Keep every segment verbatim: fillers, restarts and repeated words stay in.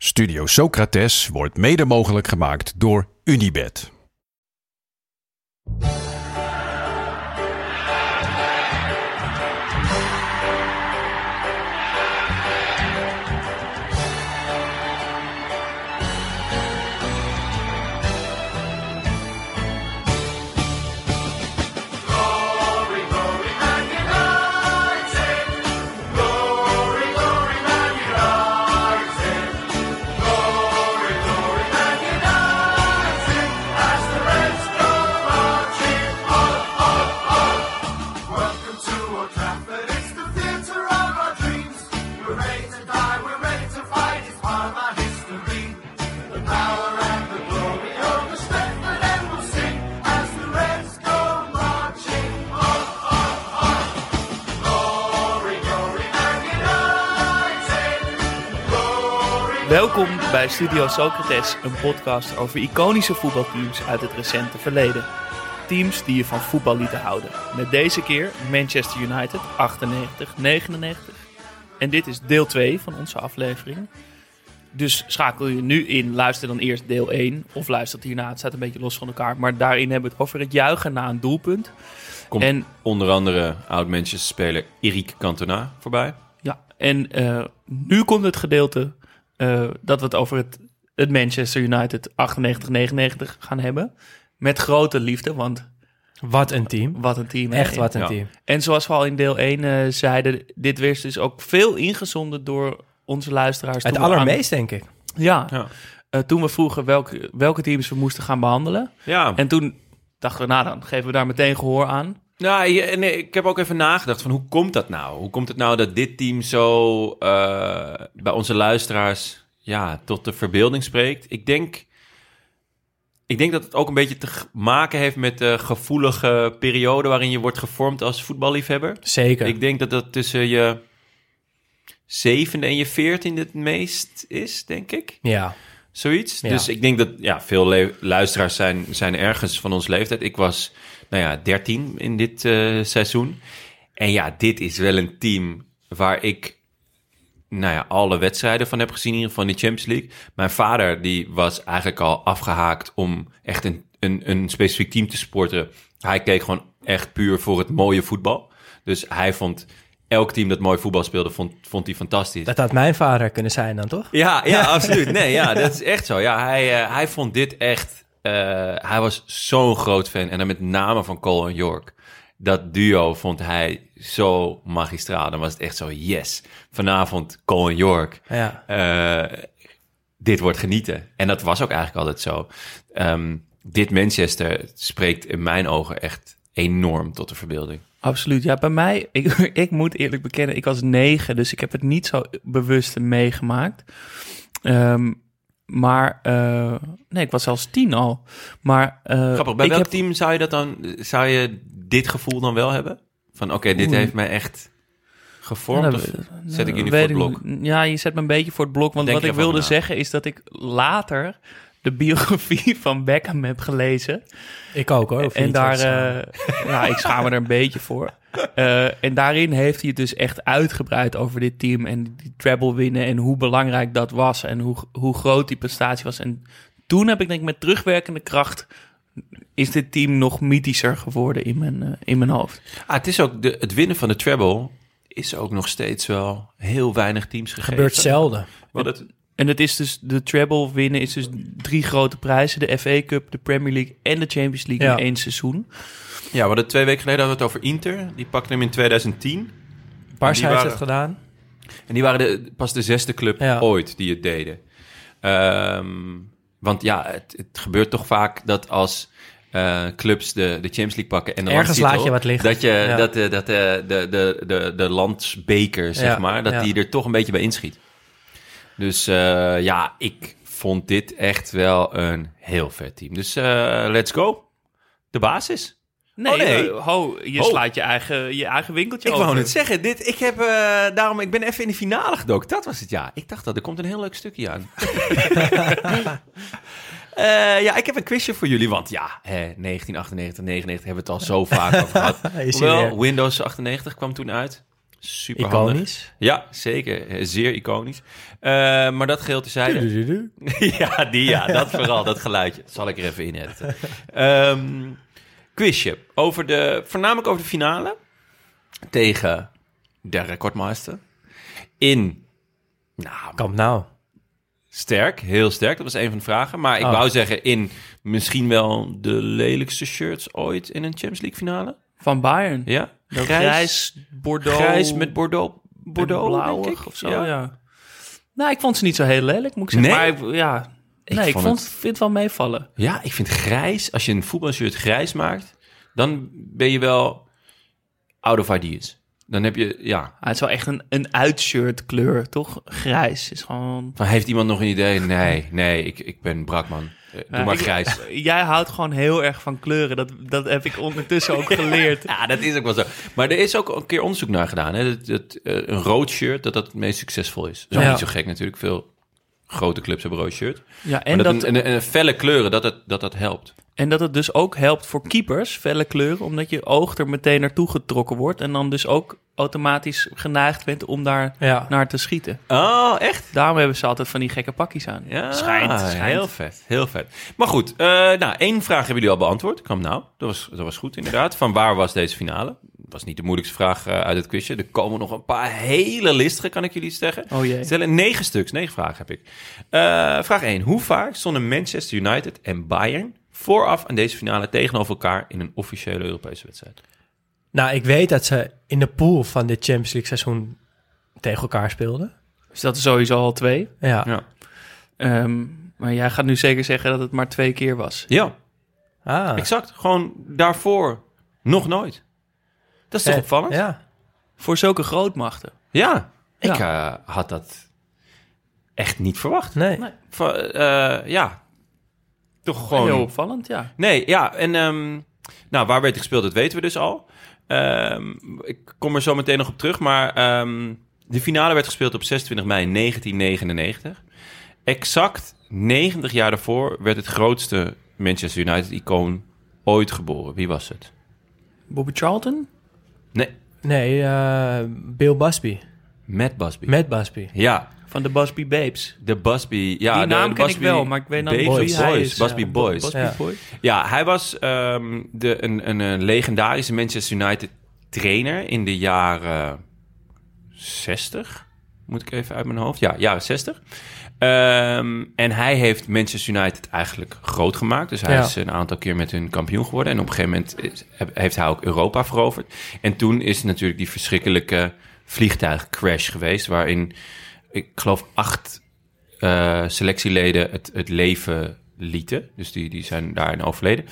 Studio Socrates wordt mede mogelijk gemaakt door Unibed. Welkom bij Studio Socrates, een podcast over iconische voetbalteams uit het recente verleden. Teams die je van voetbal lieten houden. Met deze keer Manchester United achtennegentig negenennegentig. En dit is deel twee van onze aflevering. Dus schakel je nu in, luister dan eerst deel één. Of luister hierna, het staat een beetje los van elkaar. Maar daarin hebben we het over het juichen na een doelpunt. Komt en onder andere oud-Manchester-speler Eric Cantona voorbij. Ja, en uh, nu komt het gedeelte... Uh, dat we het over het, het Manchester United achtennegentig negenennegentig gaan hebben. Met grote liefde, want... Wat een team. Wat een team. Echt wat een ja. team. En zoals we al in deel één uh, zeiden, dit werd dus ook veel ingezonden door onze luisteraars. Het allermeest, aan... denk ik. Ja. ja. Uh, toen we vroegen welke, welke teams we moesten gaan behandelen. Ja. En toen dachten we, nou dan geven we daar meteen gehoor aan. Nou, nee, ik heb ook even nagedacht van hoe komt dat nou? Hoe komt het nou dat dit team zo uh, bij onze luisteraars ja, tot de verbeelding spreekt? Ik denk, ik denk dat het ook een beetje te maken heeft met de gevoelige periode waarin je wordt gevormd als voetballiefhebber. Zeker. Ik denk dat dat tussen je zevende en je veertiende het meest is, denk ik. Ja. Zoiets. Ja. Dus ik denk dat ja, veel le- luisteraars zijn, zijn ergens van ons leeftijd. Ik was... Nou ja, dertien in dit uh, seizoen. En ja, dit is wel een team waar ik nou ja, alle wedstrijden van heb gezien. In ieder geval in de Champions League. Mijn vader die was eigenlijk al afgehaakt om echt een, een, een specifiek team te supporteren. Hij keek gewoon echt puur voor het mooie voetbal. Dus hij vond... Elk team dat mooi voetbal speelde, vond, vond hij fantastisch. Dat had mijn vader kunnen zijn dan, toch? Ja, ja absoluut. Nee, ja, dat is echt zo. Ja, hij, uh, hij vond dit echt... Uh, hij was zo'n groot fan. En dan met name van Colin York. Dat duo vond hij zo magistraal. Dan was het echt zo, yes. Vanavond Colin York. Ja. Uh, dit wordt genieten. En dat was ook eigenlijk altijd zo. Um, dit Manchester spreekt in mijn ogen echt enorm tot de verbeelding. Absoluut. Ja, bij mij, ik, ik moet eerlijk bekennen, ik was negen. Dus ik heb het niet zo bewust meegemaakt. Um, Maar, uh, nee, ik was zelfs tien al. Maar, uh, Grappig, bij welk heb... team zou je dat dan, zou je dit gevoel dan wel hebben? Van oké, okay, dit Oeh. heeft mij echt gevormd? Ja, dat, of zet ik jullie voor het blok? Ik, ja, je zet me een beetje voor het blok. Want Denk wat ik wilde zeggen is dat ik later de biografie van Beckham heb gelezen. Ik ook hoor. En daar, uh, ja, ik schaam me er een beetje voor. Uh, en daarin heeft hij het dus echt uitgebreid over dit team en die treble winnen en hoe belangrijk dat was en hoe, hoe groot die prestatie was. En toen heb ik denk ik met terugwerkende kracht is dit team nog mythischer geworden in mijn, uh, in mijn hoofd. Ah, het is ook de, het winnen van de treble is ook nog steeds wel heel weinig teams gegeven. Gebeurt zelden. Want het, en het is dus de treble winnen is dus drie grote prijzen: de F A Cup, de Premier League en de Champions League ja. in één seizoen. Ja, we hadden twee weken geleden hadden we het over Inter. Die pakte hem in twintig tien. Barça heeft het gedaan. En die waren de, pas de zesde club ja. ooit die het deden. Um, want ja, het, het gebeurt toch vaak dat als uh, clubs de, de Champions League pakken... en de ergens laat je wat liggen. Dat, je, ja. dat, uh, dat uh, de, de, de, de, de landsbeker, zeg ja. maar, dat ja. die er toch een beetje bij inschiet. Dus uh, ja, ik vond dit echt wel een heel vet team. Dus uh, let's go. De basis. Nee, oh nee. Uh, ho, je ho. slaat je eigen, je eigen winkeltje ik over. Ik wou het zeggen. Dit, ik, heb, uh, daarom, ik ben even in de finale gedoken. Dat was het, ja. Ik dacht dat. Er komt een heel leuk stukje aan. uh, ja, ik heb een quizje voor jullie. Want ja, hè, negentien achtennegentig, negenennegentig hebben we het al zo vaak over gehad. Hoewel, Windows achtennegentig kwam toen uit. Super iconisch. Handig. Ja, zeker. Zeer iconisch. Uh, maar dat geheel tezijde. ja, die, ja, dat vooral. Dat geluidje. Dat zal ik er even in editen. Um, quizje. Over de, voornamelijk over de finale. Tegen de recordmeester. In. Nou, Camp Nou. Sterk. Heel sterk. Dat was een van de vragen. Maar ik oh. wou zeggen in misschien wel de lelijkste shirts ooit in een Champions League finale. Van Bayern. Ja. Grijs, grijs, Bordeaux, grijs met Bordeaux, Bordeaux blauwig, denk ik. Of zo. Ja, ja. Nou, ik vond ze niet zo heel lelijk, moet ik zeggen. Nee? Maar ja, ik, nee, vond ik vond, het... vind het wel meevallen. Ja, ik vind grijs, als je een voetbalshirt grijs maakt, dan ben je wel out of ideas. Dan heb je, ja. Ah, het is wel echt een, een uitshirt kleur, toch? Grijs is gewoon... Maar heeft iemand nog een idee? Nee, nee, ik, ik ben Brakman. Doe nou, maar grijs. Ik, jij houdt gewoon heel erg van kleuren. Dat, dat heb ik ondertussen ook geleerd. ja, dat is ook wel zo. Maar er is ook een keer onderzoek naar gedaan. Hè? Dat, dat, een rood shirt, dat dat het meest succesvol is. Dat is ja. niet zo gek natuurlijk. Veel grote clubs hebben rood shirt. Ja, en maar dat, dat een, een, een felle kleuren, dat het, dat dat helpt. En dat het dus ook helpt voor keepers, felle kleuren, omdat je oog er meteen naartoe getrokken wordt. En dan dus ook automatisch geneigd bent om daar ja. naar te schieten. Oh, echt? Daarom hebben ze altijd van die gekke pakjes aan. Ja, schijnt, schijnt. Heel vet, heel vet. Maar goed, uh, nou, één vraag hebben jullie al beantwoord. Kom nou, dat was, dat was goed inderdaad. Van waar was deze finale? Dat was niet de moeilijkste vraag uh, uit het quizje. Er komen nog een paar hele listige, kan ik jullie zeggen. Oh jee. Stellen negen stuks, negen vragen heb ik. Uh, vraag één. Hoe vaak stonden Manchester United en Bayern vooraf aan deze finale tegenover elkaar in een officiële Europese wedstrijd? Nou, ik weet dat ze in de pool van dit Champions League seizoen tegen elkaar speelden. Dus dat is sowieso al twee. Ja. ja. Um, maar jij gaat nu zeker zeggen dat het maar twee keer was. Ja. Ah. Exact. Gewoon daarvoor nog nooit. Dat is toch hey, opvallend? Ja. Voor zulke grootmachten. Ja. Ik ja. Uh, had dat echt niet verwacht. Nee. nee. Va- uh, ja. Toch gewoon... Heel opvallend, ja. Nee, ja. En um, nou, waar werd gespeeld, dat weten we dus al. Um, ik kom er zo meteen nog op terug, maar um, de finale werd gespeeld op zesentwintig mei negentien negenennegentig. Exact negentig jaar daarvoor werd het grootste Manchester United-icoon ooit geboren. Wie was het? Bobby Charlton? Nee. Nee, uh, Bill Busby. Matt Busby. Matt Busby. Ja. Van de Busby Babes. De Busby, ja. Die naam de, de ken ik wel, maar ik weet nou niet wie hij is. Busby ja. Boys. Busby ja. Boys. Ja, hij was um, de, een, een, een legendarische Manchester United trainer in de jaren zestig. Moet ik even uit mijn hoofd. Ja, jaren zestig. Um, en hij heeft Manchester United eigenlijk groot gemaakt. Dus hij ja. is een aantal keer met hun kampioen geworden. En op een gegeven moment is, heeft hij ook Europa veroverd. En toen is natuurlijk die verschrikkelijke vliegtuigcrash geweest, waarin... ik geloof acht uh, selectieleden het, het leven lieten. Dus die, die zijn daarin overleden.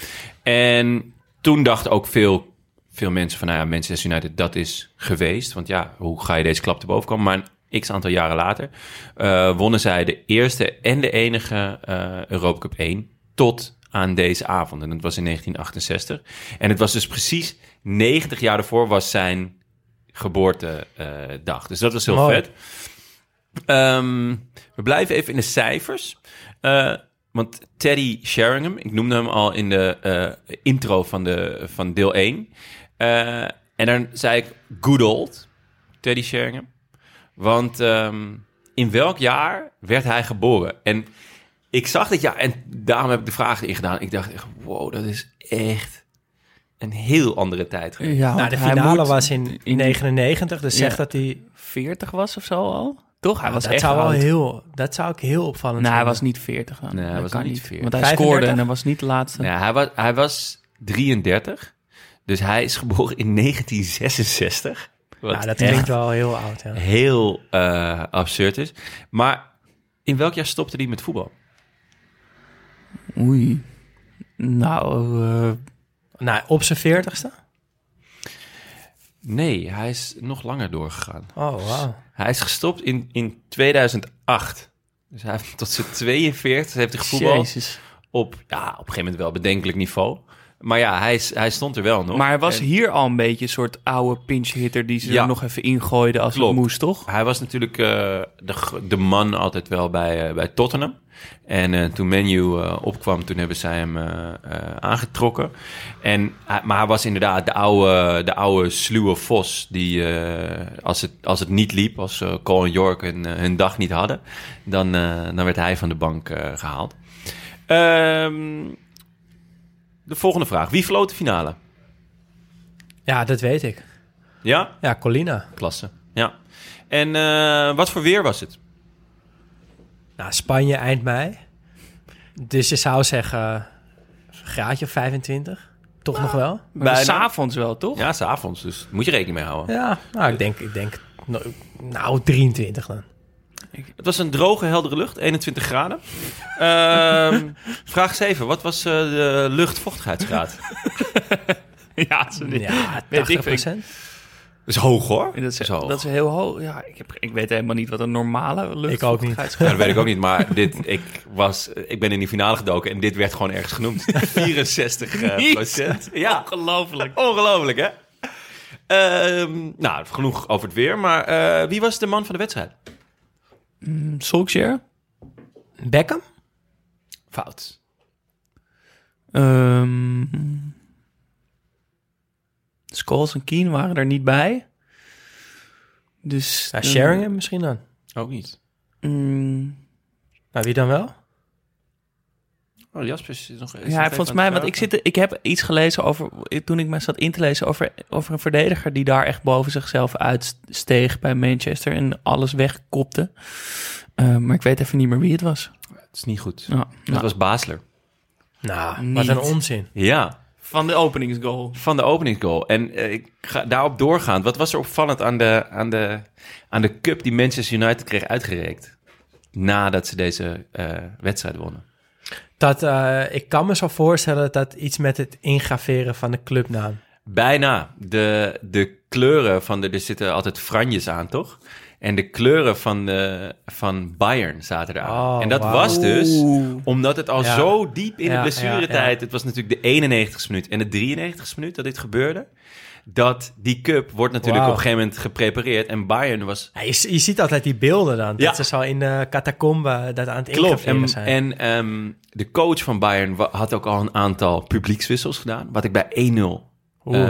En toen dachten ook veel, veel mensen van... nou ja, Manchester United, dat is geweest. Want ja, hoe ga je deze klap te boven komen? Maar een x-aantal jaren later uh, wonnen zij de eerste en de enige uh, Europa Cup één... tot aan deze avond. En dat was in negentien achtenzestig. En het was dus precies negentig jaar daarvoor was zijn geboortedag. Uh, dus dat was heel Mooi. vet. Um, we blijven even in de cijfers. Uh, want Teddy Sheringham, ik noemde hem al in de uh, intro van, de, van deel één. Uh, en dan zei ik good old Teddy Sheringham. Want um, in welk jaar werd hij geboren? En ik zag dit jaar en daarom heb ik de vraag erin gedaan. Ik dacht echt, wow, dat is echt een heel andere tijd geweest. Ja, nou, de finale moet... was in, in negenennegentig, dus ja. zegt dat hij veertig was of zo al. Toch? Hij was dat, echt zou wel heel, dat zou ik heel opvallend zijn. Nou, hij was niet veertig dan. Nee, hij dat was kan niet veertig. Want hij vijfendertig? Scoorde en hij was niet de laatste. Nee, hij, was, hij was drieëndertig. Dus hij is geboren in negentien zesenzestig. Wat nou, dat klinkt wel heel oud. Ja. Heel uh, absurd is. Maar in welk jaar stopte hij met voetbal? Oei. Nou, uh, nou op zijn veertigste? Nee, hij is nog langer doorgegaan. Oh, wow. Hij is gestopt in, in tweeduizend acht. Dus hij heeft tot zijn tweeënveertig heeft hij gevoetbald op, ja, op een gegeven moment wel bedenkelijk niveau. Maar ja, hij, hij stond er wel nog. Maar hij was en... hier al een beetje een soort oude pinch-hitter die ze ja. er nog even ingooiden als Klopt. het moest, toch? Hij was natuurlijk uh, de, de man altijd wel bij, uh, bij Tottenham. En uh, toen Man U uh, opkwam, toen hebben zij hem uh, uh, aangetrokken. En, uh, maar hij was inderdaad de oude, de oude sluwe vos die uh, als, het, als het niet liep, als uh, Colin York hun, uh, hun dag niet hadden, dan, uh, dan werd hij van de bank uh, gehaald. Ehm... Uh, De volgende vraag. Wie verloot de finale? Ja, dat weet ik. Ja? Ja, Colina. Klasse. Ja. En uh, wat voor weer was het? Nou, Spanje eind mei. Dus je zou zeggen, graadje of vijfentwintig. Toch nou, nog wel? Maar s'avonds wel, toch? Ja, s'avonds. Dus moet je rekening mee houden. Ja, nou, ik denk, ik denk nou, drieëntwintig dan. Het was een droge, heldere lucht, eenentwintig graden. Uh, vraag zeven, wat was uh, de luchtvochtigheidsgraad? ja, ja tachtig procent. Dat is hoog, hoor. Dat is, dat is, hoog. Dat is heel hoog. Ja, ik, heb, ik weet helemaal niet wat een normale luchtvochtigheidsgraad is. Ja, dat weet ik ook niet, maar dit, ik, was, ik ben in die finale gedoken en dit werd gewoon ergens genoemd. vierenzestig uh, procent. Ja. Ongelooflijk. Ongelooflijk, hè? Uh, nou, genoeg over het weer, maar uh, wie was de man van de wedstrijd? Mm, Solskjaer? Beckham? Fout. Um, Scholes en Keane waren er niet bij. Dus... Ja, Sheringham um, misschien dan? Ook niet. Um, nou, wie dan wel? Oh, Jasper is nog... Is ja, volgens mij, want ik, zit, ik heb iets gelezen over... Toen ik me zat in te lezen over, over een verdediger... die daar echt boven zichzelf uitsteeg bij Manchester... en alles wegkopte. Uh, maar ik weet even niet meer wie het was. Het is niet goed. Het ja, nou. was Basler. Nou, niet. Wat een onzin. Ja. Van de openingsgoal. Van de openingsgoal. En uh, ik ga daarop doorgaan. Wat was er opvallend aan de, aan de, aan de cup die Manchester United kreeg uitgereikt... nadat ze deze uh, wedstrijd wonnen? Dat, uh, ik kan me zo voorstellen dat iets met het ingraveren van de clubnaam. Bijna. De, de kleuren van de... Er zitten altijd franjes aan, toch? En de kleuren van, de, van Bayern zaten er aan. Oh, en dat wow. was dus omdat het al ja. zo diep in ja, de blessuretijd... Ja, ja. Het was natuurlijk de eenennegentigste minuut en de drieënnegentigste minuut dat dit gebeurde. Dat die cup wordt natuurlijk wow. op een gegeven moment geprepareerd. En Bayern was... Ja, je, je ziet altijd die beelden dan. Ja. Dat ze zo in de catacombe dat aan het ingraveren zijn. En, en um, de coach van Bayern had ook al een aantal publiekswissels gedaan. Wat ik bij één nul... Uh,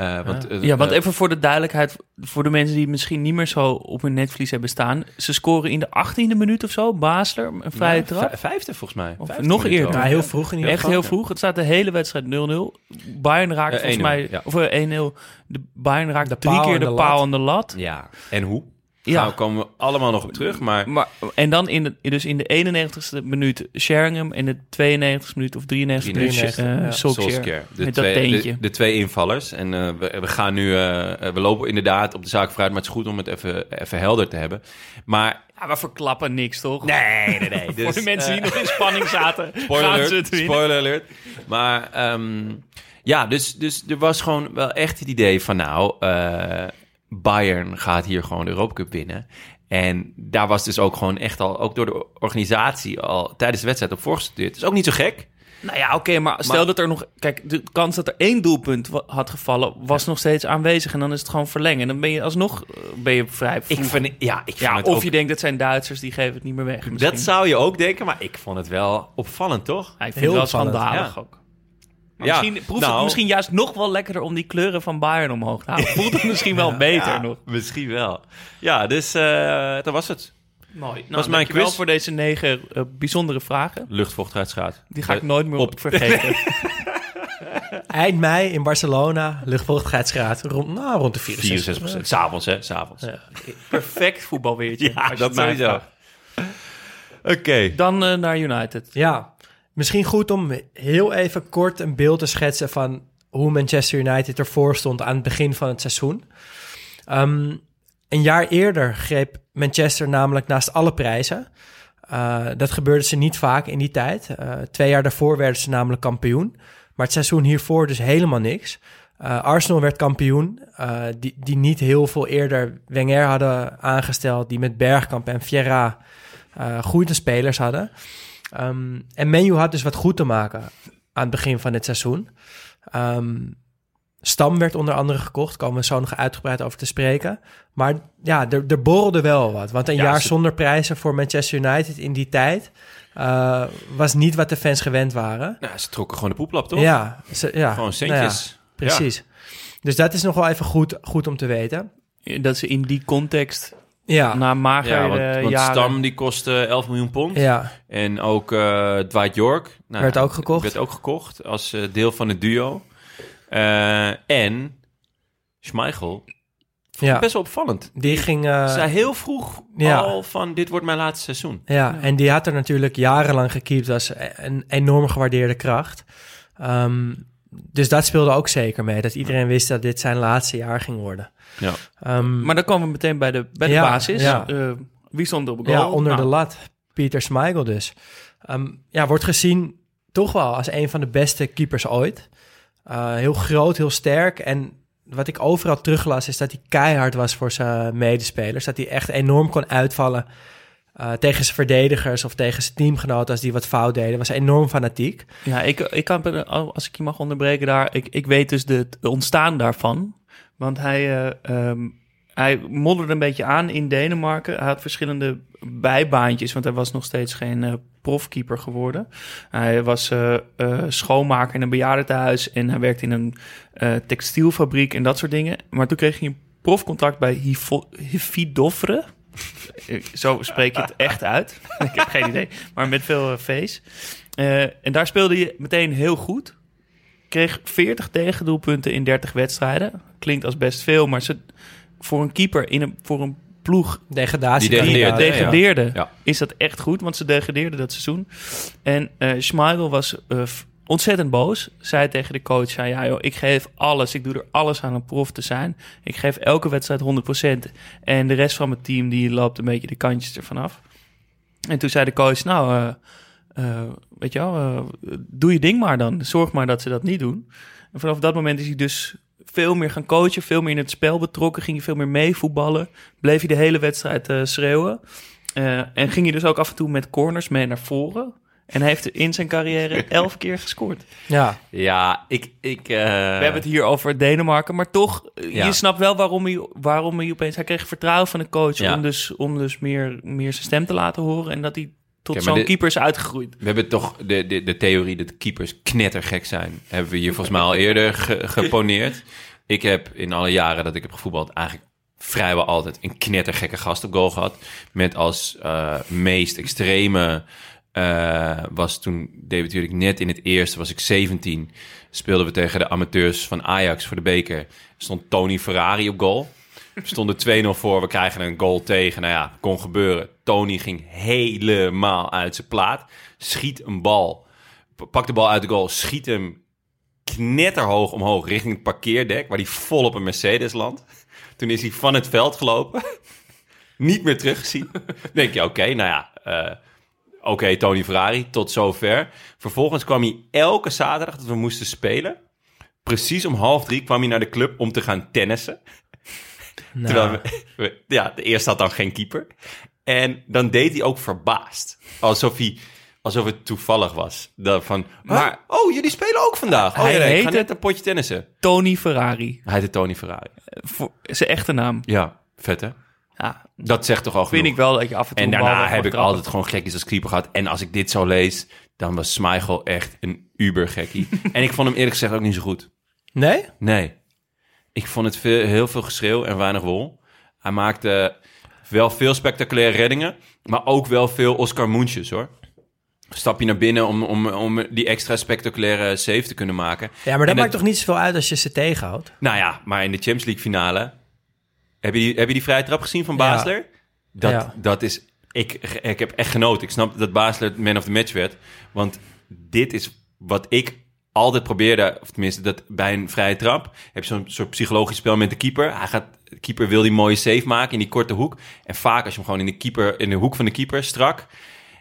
uh, want, uh, ja, want even voor de duidelijkheid... voor de mensen die misschien niet meer zo op hun netvlies hebben staan... ze scoren in de achttiende minuut of zo, Basler, een vrije ja, trap. Vijfde volgens mij. Of vijfde nog eerder. Ja, heel vroeg in die Echt heel vroeg. Het staat de hele wedstrijd nul nul. Bayern raakt uh, volgens mij... Ja. Of uh, één nul. De Bayern raakt de drie keer de, de paal aan de lat. Ja, en hoe? Ja. Nou, komen we allemaal nog op terug, maar... maar en dan in de, dus in de eenennegentigste minuut Sheringham... en de tweeënnegentigste minuut of drieënnegentigste minuut uh, ja. Solskjaer. De, de, de twee invallers. En uh, we, we gaan nu... Uh, we lopen inderdaad op de zaak vooruit... maar het is goed om het even, even helder te hebben. Maar... Ja, we verklappen niks, toch? Nee, nee, nee. Dus, voor de mensen die uh, nog in spanning zaten... spoiler gaan alert, ze het winnen. Spoiler alert. Maar um, ja, dus, dus er was gewoon wel echt het idee van... nou. Uh, Bayern gaat hier gewoon de Europa Cup winnen. En daar was dus ook gewoon echt al... ook door de organisatie al tijdens de wedstrijd op voorgestudeerd. Dus ook niet zo gek. Nou ja, oké, okay, maar stel maar, dat er nog... Kijk, de kans dat er één doelpunt had gevallen... was ja. nog steeds aanwezig en dan is het gewoon verlengen. En dan ben je alsnog ben je vrij... Ik vind, ja, ik ja, vind of ook, je denkt, dat zijn Duitsers, die geven het niet meer weg. Misschien. Dat zou je ook denken, maar ik vond het wel opvallend, toch? Ja, ik vind Heel het wel schandalig ja. ook. Maar ja, misschien proeft nou, het misschien juist nog wel lekkerder om die kleuren van Bayern omhoog te halen. Voelt het misschien wel beter ja, nog. Misschien wel. Ja, dus uh, dat was het. Mooi. Nou, was mijn quiz voor deze negen uh, bijzondere vragen. Luchtvochtigheidsgraad. Die ga ik nooit meer op vergeten. Eind mei in Barcelona, luchtvochtigheidsgraad rond, nou, rond de vierenzestig procent. S'avonds, hè? S'avonds. Ja. Perfect voetbalweertje. Ja, dat sowieso. Oké. Okay. Dan uh, naar United. Ja. Misschien goed om heel even kort een beeld te schetsen van hoe Manchester United ervoor stond aan het begin van het seizoen. Um, een jaar eerder greep Manchester namelijk naast alle prijzen. Uh, dat gebeurde ze niet vaak in die tijd. Uh, twee jaar daarvoor werden ze namelijk kampioen. Maar het seizoen hiervoor dus helemaal niks. Uh, Arsenal werd kampioen, uh, die, die niet heel veel eerder Wenger hadden aangesteld. Die met Bergkamp en Vieira uh, goede spelers hadden. Um, en Man U had dus wat goed te maken aan het begin van dit seizoen. Um, Stam werd onder andere gekocht. Komen we zo nog uitgebreid over te spreken. Maar ja, er, er borrelde wel wat. Want een ja, jaar zonder prijzen voor Manchester United in die tijd... Uh, was niet wat de fans gewend waren. Nou, ze trokken gewoon de poeplap, toch? Ja. Ze, ja. Gewoon centjes. Nou ja, precies. Ja. Dus dat is nog wel even goed, goed om te weten. Dat ze in die context... Ja, na magere ja, want, want jaren. Stam die kostte elf miljoen pond. Ja. En ook uh, Dwight Yorke. Nou, werd ook gekocht. Werd ook gekocht als uh, deel van het duo. Uh, en Schmeichel. Ja. Best wel opvallend. Die ging... Uh, Zij heel vroeg ja. al van dit wordt mijn laatste seizoen. Ja, ja. En die had er natuurlijk jarenlang gekiept als een enorm gewaardeerde kracht. Um, dus dat speelde ook zeker mee. Dat iedereen wist dat dit zijn laatste jaar ging worden. Ja. Um, maar dan komen we meteen bij de, bij de ja, basis. Ja. Uh, wie stond op goal? Ja, onder nou. de lat. Peter Schmeichel dus. Um, ja, wordt gezien toch wel als een van de beste keepers ooit. Uh, heel groot, heel sterk. En wat ik overal teruglas is dat hij keihard was voor zijn medespelers. Dat hij echt enorm kon uitvallen uh, tegen zijn verdedigers of tegen zijn teamgenoten als die wat fout deden. Was enorm fanatiek. Ja, ik, ik kan, als ik je mag onderbreken daar, ik, ik weet dus de, het ontstaan daarvan. Want hij, uh, um, hij modderde een beetje aan in Denemarken. Hij had verschillende bijbaantjes, want hij was nog steeds geen uh, profkeeper geworden. Hij was uh, uh, schoonmaker in een bejaardentehuis en hij werkte in een uh, textielfabriek en dat soort dingen. Maar toen kreeg hij een profcontract bij Hifidovre. Zo spreek je het echt uit. Ik heb geen idee, maar met veel uh, V's. Uh, en daar speelde hij meteen heel goed. Kreeg veertig tegendoelpunten in dertig wedstrijden. Klinkt als best veel, maar ze, voor een keeper, in een, voor een ploeg... Degradatie. Die degradeerde. Die degradeerde ja. Ja. Is dat echt goed, want ze degradeerden dat seizoen. En uh, Schmeichel was uh, ontzettend boos. Zei tegen de coach, zei, ja, joh, ik geef alles. Ik doe er alles aan om prof te zijn. Ik geef elke wedstrijd honderd procent. En de rest van mijn team die loopt een beetje de kantjes ervan af. En toen zei de coach, nou... Uh, Uh, weet je wel, uh, doe je ding maar dan. Zorg maar dat ze dat niet doen. En vanaf dat moment is hij dus veel meer gaan coachen, veel meer in het spel betrokken, ging hij veel meer mee voetballen, bleef hij de hele wedstrijd uh, schreeuwen. Uh, en ging hij dus ook af en toe met corners mee naar voren. En hij heeft in zijn carrière elf keer gescoord. Ja, ja ik... ik uh... We hebben het hier over Denemarken, maar toch, ja. je snapt wel waarom hij, waarom hij opeens... Hij kreeg vertrouwen van de coach ja. om dus, om dus meer, meer zijn stem te laten horen en dat hij... Tot okay, zo'n de, keepers uitgegroeid. We hebben toch de, de, de theorie dat keepers knettergek zijn. Hebben we hier volgens mij al eerder ge, geponeerd. Ik heb in alle jaren dat ik heb gevoetbald... eigenlijk vrijwel altijd een knettergekke gast op goal gehad. Met als uh, meest extreme... Uh, was toen David Beckham net in het eerste, was ik zeventien. Speelden we tegen de amateurs van Ajax voor de beker. Stond Tony Ferrari op goal. We stonden twee nul voor, we krijgen een goal tegen. Nou ja, kon gebeuren. Tony ging helemaal uit zijn plaat. Schiet een bal. Pak de bal uit de goal, schiet hem knetterhoog omhoog richting het parkeerdek, waar hij vol op een Mercedes landt. Toen is hij van het veld gelopen. Niet meer teruggezien. Dan denk je, oké, okay, nou ja... Uh, oké, okay, Tony Ferrari, tot zover. Vervolgens kwam hij elke zaterdag dat we moesten spelen. Precies om half drie kwam hij naar de club om te gaan tennissen. Nou. Terwijl we, we, ja, de eerste had dan geen keeper. En dan deed hij ook verbaasd. Alsof, hij, alsof het toevallig was. Dat van, maar, oh, jullie spelen ook vandaag. Oh, hij heette, ik ga net een potje tennissen. Tony Ferrari. Hij heette Tony Ferrari. Voor zijn echte naam. Ja, vet hè? Ja, dat zegt toch al genoeg. Vind ik wel dat je af en toe... En daarna heb ik trappen. altijd gewoon gekkies als keeper gehad. En als ik dit zo lees, dan was Schmeichel echt een ubergekkie. En ik vond hem eerlijk gezegd ook niet zo goed. Nee? Nee. Ik vond het veel, heel veel geschreeuw en weinig wol. Hij maakte wel veel spectaculaire reddingen, maar ook wel veel Oscar Moentjes, hoor. Stap je naar binnen om, om, om die extra spectaculaire save te kunnen maken. Ja, maar dat en maakt dat... toch niet zoveel uit als je ze tegenhoudt? Nou ja, maar in de Champions League finale... Heb je die, heb je die vrije trap gezien van Basler? Ja. Dat, ja. dat is... Ik, ik heb echt genoten. Ik snap dat Basler man of the match werd. Want dit is wat ik... altijd probeerde, of tenminste, dat bij een vrije trap... heb je zo'n soort psychologisch spel met de keeper. Hij gaat, de keeper wil die mooie save maken in die korte hoek. En vaak als je hem gewoon in de, keeper, in de hoek van de keeper strak...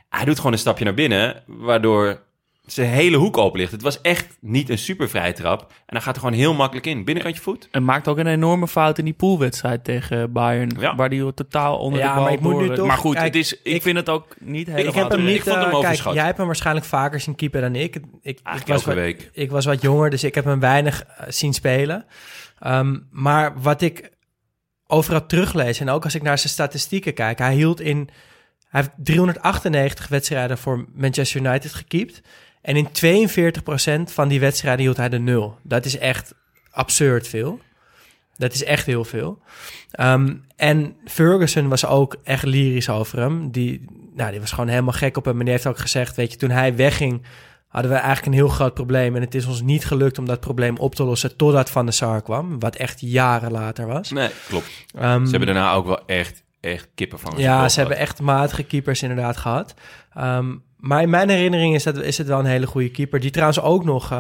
hij doet gewoon een stapje naar binnen... waardoor zijn hele hoek oplicht. Het was echt niet een supervrije trap. En dan gaat er gewoon heel makkelijk in. Binnenkantje voet. En maakt ook een enorme fout in die poolwedstrijd tegen Bayern. Ja. Waar die totaal onder ja, de bal maar door... Nu toch, maar goed, kijk, het is, ik, ik vind het ook niet helemaal... Ik, heb hem niet, ik vond hem uh, overschat. Kijk, jij hebt hem waarschijnlijk vaker zien keeper dan ik. Ik, ik, ik, was, wat, week. ik was wat jonger, dus ik heb hem weinig uh, zien spelen. Um, maar wat ik overal teruglees, en ook als ik naar zijn statistieken kijk... Hij hield in... Hij heeft driehonderdachtennegentig wedstrijden voor Manchester United gekiept. En in tweeënveertig procent van die wedstrijden hield hij de nul. Dat is echt absurd veel. Dat is echt heel veel. Um, en Ferguson was ook echt lyrisch over hem. Die, nou, die was gewoon helemaal gek op hem. En die heeft ook gezegd, weet je, toen hij wegging... hadden we eigenlijk een heel groot probleem. En het is ons niet gelukt om dat probleem op te lossen... totdat Van der Sar kwam. Wat echt jaren later was. Nee, klopt. Um, Ze hebben daarna ook wel echt... echt kippenvangers. Ja, ze hebben echt matige keepers inderdaad gehad. Um, maar in mijn herinnering is, dat, is het wel een hele goede keeper. Die trouwens ook nog uh,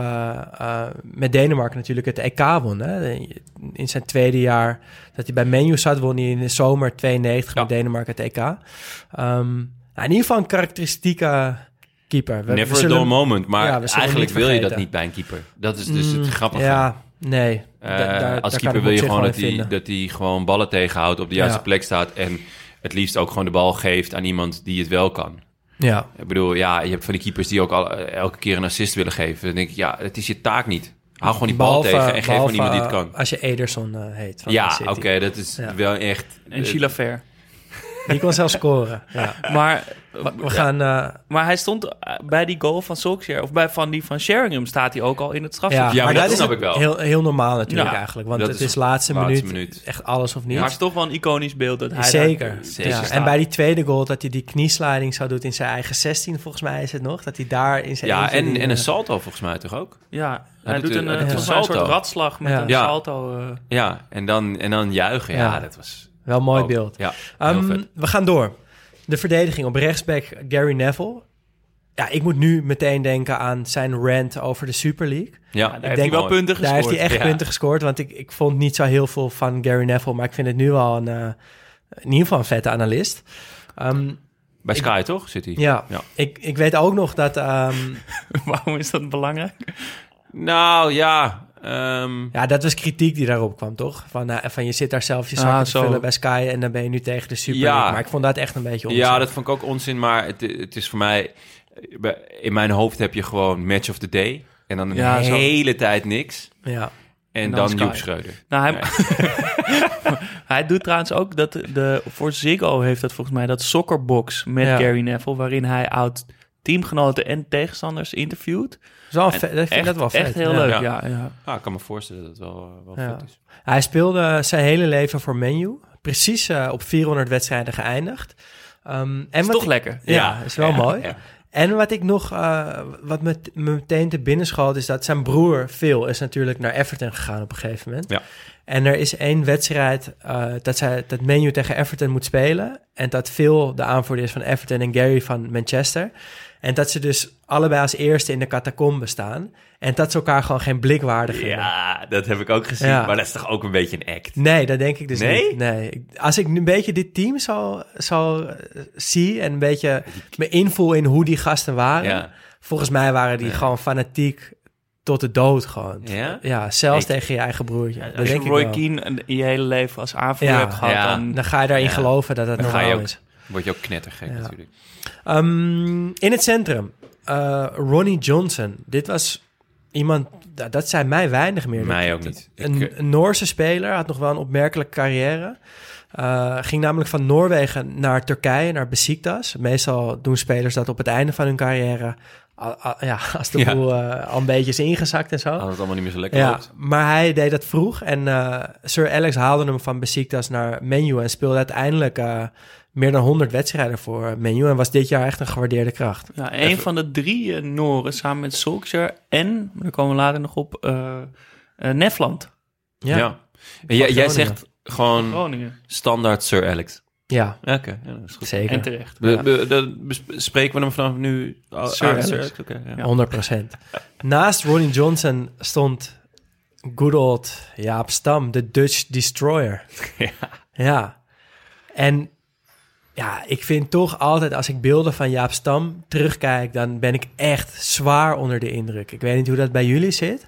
uh, met Denemarken natuurlijk het E K won. Hè? In zijn tweede jaar dat hij bij Man U zat... won hij in de zomer tweeënnegentig ja. met Denemarken het E K. Um, nou, in ieder geval een karakteristieke keeper. We, Never we zullen, a dull moment, maar ja, eigenlijk wil je dat niet bij een keeper. Dat is dus mm, het grappige. Ja. Nee. Uh, da- da- als keeper wil je gewoon dat hij, dat hij gewoon ballen tegenhoudt, op de juiste ja. plek staat en het liefst ook gewoon de bal geeft aan iemand die het wel kan. Ja. Ik bedoel, ja, je hebt van die keepers die ook al, elke keer een assist willen geven. Dan denk ik, ja, het is je taak niet. Hou gewoon die behalve, bal tegen en geef gewoon iemand die het kan. Als je Ederson uh, heet. Van ja, oké, okay, dat is ja. wel echt... En Chilaver. Die kon zelf scoren. Ja. Maar, we gaan, ja. uh, maar hij stond bij die goal van Solskjaer... of bij van die van Sheringham staat hij ook al in het strafschopgebied. Ja, maar, maar dat, dat snap ik wel. Heel, heel normaal natuurlijk ja, eigenlijk. Want het is, is laatste, laatste minuut, minuut echt alles of niets. Ja, het is toch wel een iconisch beeld dat hij Zeker. Daar, Zeker. Ja. En bij die tweede goal dat hij die knieslijding zou doen... in zijn eigen zestien volgens mij is het nog. Dat hij daar in zijn... Ja, en, die, en een salto volgens mij toch ook? Ja, hij, hij doet een, een, een soort ratslag met ja. een ja. salto. Uh. Ja, en dan, en dan juichen. Ja, ja, dat was... Wel een mooi oh, beeld. Ja, um, we gaan door. De verdediging op rechtsback Gary Neville. Ja, ik moet nu meteen denken aan zijn rant over de Super League. Ja, daar ik heeft denk, hij wel punten gescoord. Daar heeft hij echt ja. punten gescoord, want ik, ik vond niet zo heel veel van Gary Neville, maar ik vind het nu al een, uh, in ieder geval een vette analist. Um, Bij Sky ik, toch zit hij? Ja, ja. Ik, ik weet ook nog dat... Um, Waarom is dat belangrijk? Nou ja... Um, ja, dat was kritiek die daarop kwam, toch? Van, uh, van je zit daar zelf je zak ah, te zo. vullen bij Sky... en dan ben je nu tegen de Super League. Ja. Maar ik vond dat echt een beetje onzin. Ja, dat vond ik ook onzin, maar het, het is voor mij... In mijn hoofd heb je gewoon match of the day... en dan een ja, hele zo. tijd niks. Ja. En, en dan, dan Joep Schreuder. Nou, hij, nee. hij doet trouwens ook dat... De, voor Ziggo heeft dat volgens mij dat soccerbox met ja. Gary Neville... waarin hij oud teamgenoten en tegenstanders interviewt... Zo vet, ik vind echt, dat wel vet. Echt heel ja. leuk, ja. ja, ja. Ah, ik kan me voorstellen dat het wel, wel ja. vet is. Hij speelde zijn hele leven voor Man U. Precies uh, op vierhonderd wedstrijden geëindigd. Um, en is wat toch ik, lekker. Ja, ja, is wel ja, mooi. Ja. En wat ik nog, uh, wat me, me meteen te binnen schoot... is dat zijn broer Phil is natuurlijk naar Everton gegaan op een gegeven moment. Ja. En er is één wedstrijd uh, dat, zij, dat Man U tegen Everton moet spelen... en dat Phil de aanvoerder is van Everton en Gary van Manchester... En dat ze dus allebei als eerste in de catacombe staan. En dat ze elkaar gewoon geen blik waardig hebben. Ja, dat heb ik ook gezien. Ja. Maar dat is toch ook een beetje een act? Nee, dat denk ik dus nee? niet. Nee? Als ik nu een beetje dit team zou, zou zie... en een beetje me invoel in hoe die gasten waren... Ja. Volgens mij waren die ja. gewoon fanatiek tot de dood gewoon. Ja? Ja, zelfs hey. tegen je eigen broertje. Ja, als je Roy Keane je hele leven als aanvoerder ja. hebt gehad... Ja. Dan, dan ga je daarin ja. geloven dat dat dan normaal ook, is. Word je ook knettergek ja. natuurlijk. Um, in het centrum, uh, Ronnie Johnson. Dit was iemand, dat, dat zei mij weinig meer. Mij ook niet. Ik, een, een Noorse speler, had nog wel een opmerkelijke carrière. Uh, ging namelijk van Noorwegen naar Turkije, naar Besiktas. Meestal doen spelers dat op het einde van hun carrière... Al, al, ja, als de boel ja. uh, al een beetje is ingezakt en zo. Had het allemaal niet meer zo lekker ja, loopt. Maar hij deed dat vroeg. En uh, Sir Alex haalde hem van Besiktas naar Man U... en speelde uiteindelijk... Uh, meer dan honderd wedstrijden voor Man U... en was dit jaar echt een gewaardeerde kracht. Ja, een van de drie uh, Noren samen met Solskjaer... en, daar komen we later nog op, uh, uh, Nefland. Ja. ja. En jij, jij zegt gewoon Groningen. Standaard Sir Alex. Ja, oké, okay, ja, dat is goed. Zeker. En terecht. Be, be, be, bespreken we hem vanaf nu... Al, Sir Alex, Sir Alex. Okay, ja. honderd procent. Naast Ronnie Johnson stond good old Jaap Stam... de Dutch Destroyer. Ja. Ja. En... Ja, ik vind toch altijd als ik beelden van Jaap Stam terugkijk, dan ben ik echt zwaar onder de indruk. Ik weet niet hoe dat bij jullie zit.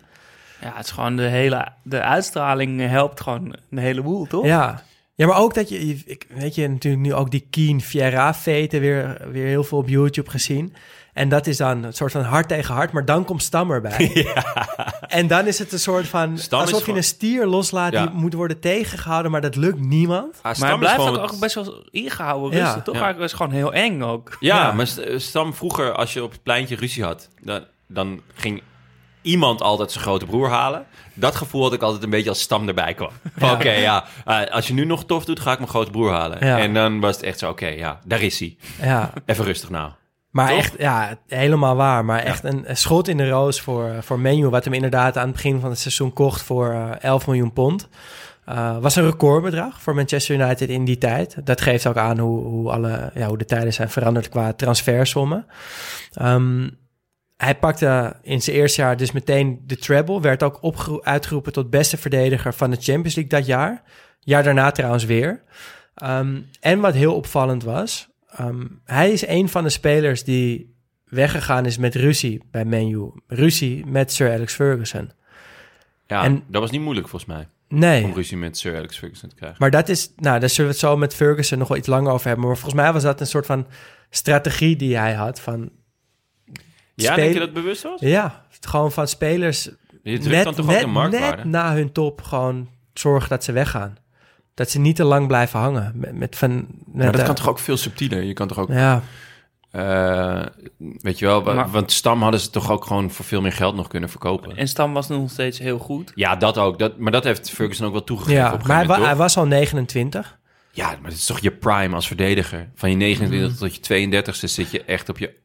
Ja, het is gewoon de hele... De uitstraling helpt gewoon een heleboel, toch? Ja, ja maar ook dat je... Ik, weet je, natuurlijk nu ook die Keane Vieira-veten weer, weer heel veel op YouTube gezien. En dat is dan een soort van hart tegen hart, maar dan komt Stam erbij. Ja. En dan is het een soort van... Stam alsof je gewoon een stier loslaat ja. die moet worden tegengehouden, maar dat lukt niemand. Ah, maar hij blijft ook, het... ook best wel ingehouden rusten, ja. toch? Ja. Eigenlijk is het gewoon heel eng ook. Ja, ja, maar Stam vroeger, als je op het pleintje ruzie had, dan, dan ging iemand altijd zijn grote broer halen. Dat gevoel had ik altijd een beetje als Stam erbij kwam. Ja. Oké, okay, ja. Uh, als je nu nog tof doet, ga ik mijn grote broer halen. Ja. En dan was het echt zo, oké, okay, ja, daar is hij. Ja. Even rustig nou. Maar Top. echt, ja, helemaal waar. Maar ja. echt een, een schot in de roos voor, voor Man U, wat hem inderdaad aan het begin van het seizoen kocht voor uh, elf miljoen pond. Uh, was een recordbedrag voor Manchester United in die tijd. Dat geeft ook aan hoe, hoe, alle, ja, hoe de tijden zijn veranderd qua transfersommen. Um, hij pakte in zijn eerste jaar dus meteen de treble. Werd ook opgero- uitgeroepen tot beste verdediger van de Champions League dat jaar. Jaar daarna trouwens weer. Um, en wat heel opvallend was... Um, hij is een van de spelers die weggegaan is met ruzie bij Man U. Ruzie met Sir Alex Ferguson. Ja, en dat was niet moeilijk volgens mij. Nee. Om ruzie met Sir Alex Ferguson te krijgen. Maar dat is, nou, daar zullen we het zo met Ferguson nog wel iets langer over hebben. Maar volgens mij was dat een soort van strategie die hij had. Van ja, spel- denk je dat bewust was? Ja, gewoon van spelers je drukt net, dan toch net, ook de marktwaarde? Net na hun top gewoon zorgen dat ze weggaan. Dat ze niet te lang blijven hangen. Met, met van, met maar dat de, kan toch ook veel subtieler? Je kan toch ook... Ja. Uh, weet je wel, maar, want Stam hadden ze toch ook gewoon voor veel meer geld nog kunnen verkopen. En Stam was nog steeds heel goed. Ja, dat ook. Dat, maar dat heeft Ferguson ook wel toegegeven. Ja, op maar hij, wa- hij was al negenentwintig. Ja, maar het is toch je prime als verdediger. Van je negenentwintig mm. tot je tweeëndertigste zit je echt op je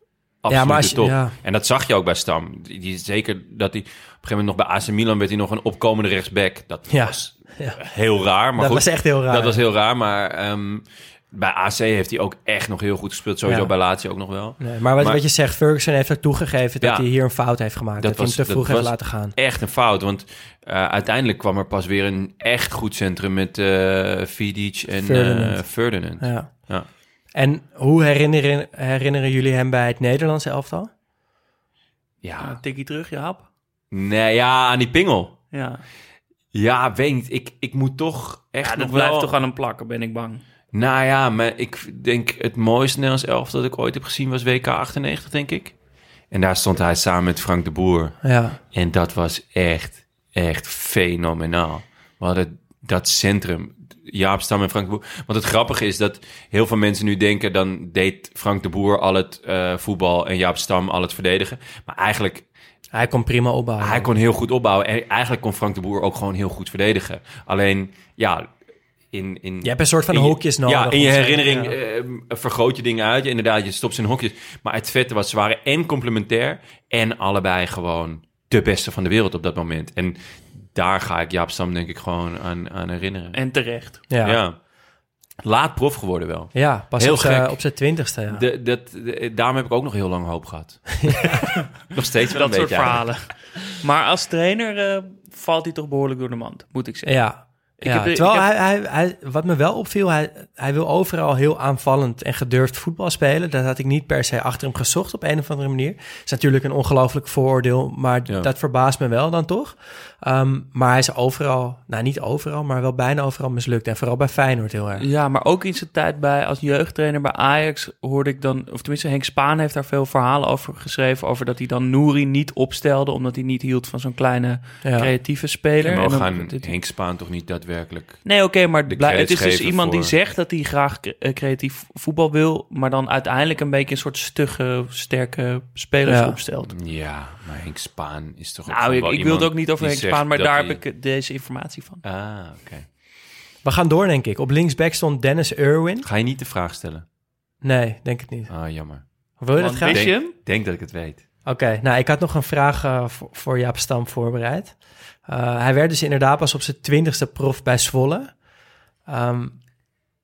absolute ja, maar je, top. Ja. En dat zag je ook bij Stam. Die, die, zeker dat hij op een gegeven moment nog bij A C Milan werd hij nog een opkomende rechtsback. Dat ja. was... Ja. Heel raar, maar dat goed, was echt heel raar. Dat was heel raar, maar um, bij A C heeft hij ook echt nog heel goed gespeeld. Sowieso ja. bij Lazio ook nog wel. Nee, maar wat, maar wat je zegt, Ferguson heeft ook toegegeven dat ja, hij hier een fout heeft gemaakt. Dat, dat was, hij hem te vroeg heeft laten gaan. Echt een fout, want uh, uiteindelijk kwam er pas weer een echt goed centrum met uh, Vidic en Ferdinand. Uh, Ferdinand. Ja. Ja. En hoe herinneren, herinneren jullie hem bij het Nederlandse elftal? Ja, een tikkie terug, je hap. Nee, ja, aan die pingel. Ja. Ja, weet niet. Ik, ik moet toch echt ja, dat nog wel... blijft toch aan hem plakken, ben ik bang. Nou ja, maar ik denk het mooiste Nederlands elftal dat ik ooit heb gezien was W K achtennegentig, denk ik. En daar stond hij samen met Frank de Boer. Ja. En dat was echt, echt fenomenaal. We hadden dat centrum... Jaap Stam en Frank de Boer. Want het grappige is dat heel veel mensen nu denken... dan deed Frank de Boer al het uh, voetbal en Jaap Stam al het verdedigen. Maar eigenlijk... Hij kon prima opbouwen. Hij kon heel goed opbouwen. En eigenlijk kon Frank de Boer ook gewoon heel goed verdedigen. Alleen, ja... In, in, je hebt een soort van hokjes nodig. Ja, in je herinnering ja. uh, vergroot je dingen uit. Inderdaad, je stopt ze in hokjes. Maar het vette was, ze waren en complementair... en allebei gewoon de beste van de wereld op dat moment. En daar ga ik Jaap Stam denk ik gewoon aan, aan herinneren. En terecht. Ja. ja. Laat prof geworden wel. Ja, pas heel op, gek. Uh, op zijn twintigste. Ja. De, dat, de, daarom heb ik ook nog heel lang hoop gehad. Nog steeds wel dat een soort beetje, verhalen. Eigenlijk. Maar als trainer uh, valt hij toch behoorlijk door de mand, moet ik zeggen. Ja, ik ja. Heb, terwijl ik heb... hij, hij, hij, wat me wel opviel, hij, hij wil overal heel aanvallend en gedurfd voetbal spelen. Dat had ik niet per se achter hem gezocht op een of andere manier. Dat is natuurlijk een ongelooflijk vooroordeel, maar ja. dat verbaast me wel dan toch. Um, maar hij is overal, nou niet overal, maar wel bijna overal mislukt. En vooral bij Feyenoord heel erg. Ja, maar ook in zijn tijd bij als jeugdtrainer bij Ajax hoorde ik dan... of tenminste Henk Spaan heeft daar veel verhalen over geschreven... over dat hij dan Nouri niet opstelde... omdat hij niet hield van zo'n kleine ja. creatieve speler. Maar en dan, gaan dit, Henk Spaan toch niet daadwerkelijk... Nee, oké, okay, maar blij, het is dus iemand voor... die zegt dat hij graag creatief voetbal wil... maar dan uiteindelijk een beetje een soort stugge, sterke spelers ja. opstelt. Ja, maar Henk Spaan is toch ook nou, ik, ik wil het ook niet over Henk Spaan, maar daar die... heb ik deze informatie van. Ah, oké. Okay. We gaan door, denk ik. Op linksback stond Dennis Irwin. Ga je niet de vraag stellen? Nee, denk het niet. Ah, jammer. Wil je Want, dat graag? Ik denk, denk dat ik het weet. Oké, okay, nou, ik had nog een vraag uh, voor, voor Jaap Stam voorbereid. Uh, hij werd dus inderdaad pas op zijn twintigste prof bij Zwolle. Um,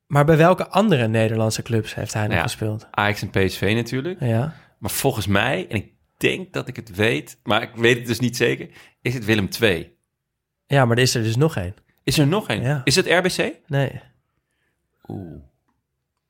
maar bij welke andere Nederlandse clubs heeft hij nou nog ja, gespeeld? Ajax en P S V natuurlijk. Ja. Maar volgens mij... en ik denk dat ik het weet, maar ik weet het dus niet zeker... is het Willem twee? Ja, maar er is er dus nog één. Is er nog één? Ja. Is het R B C? Nee. Oeh.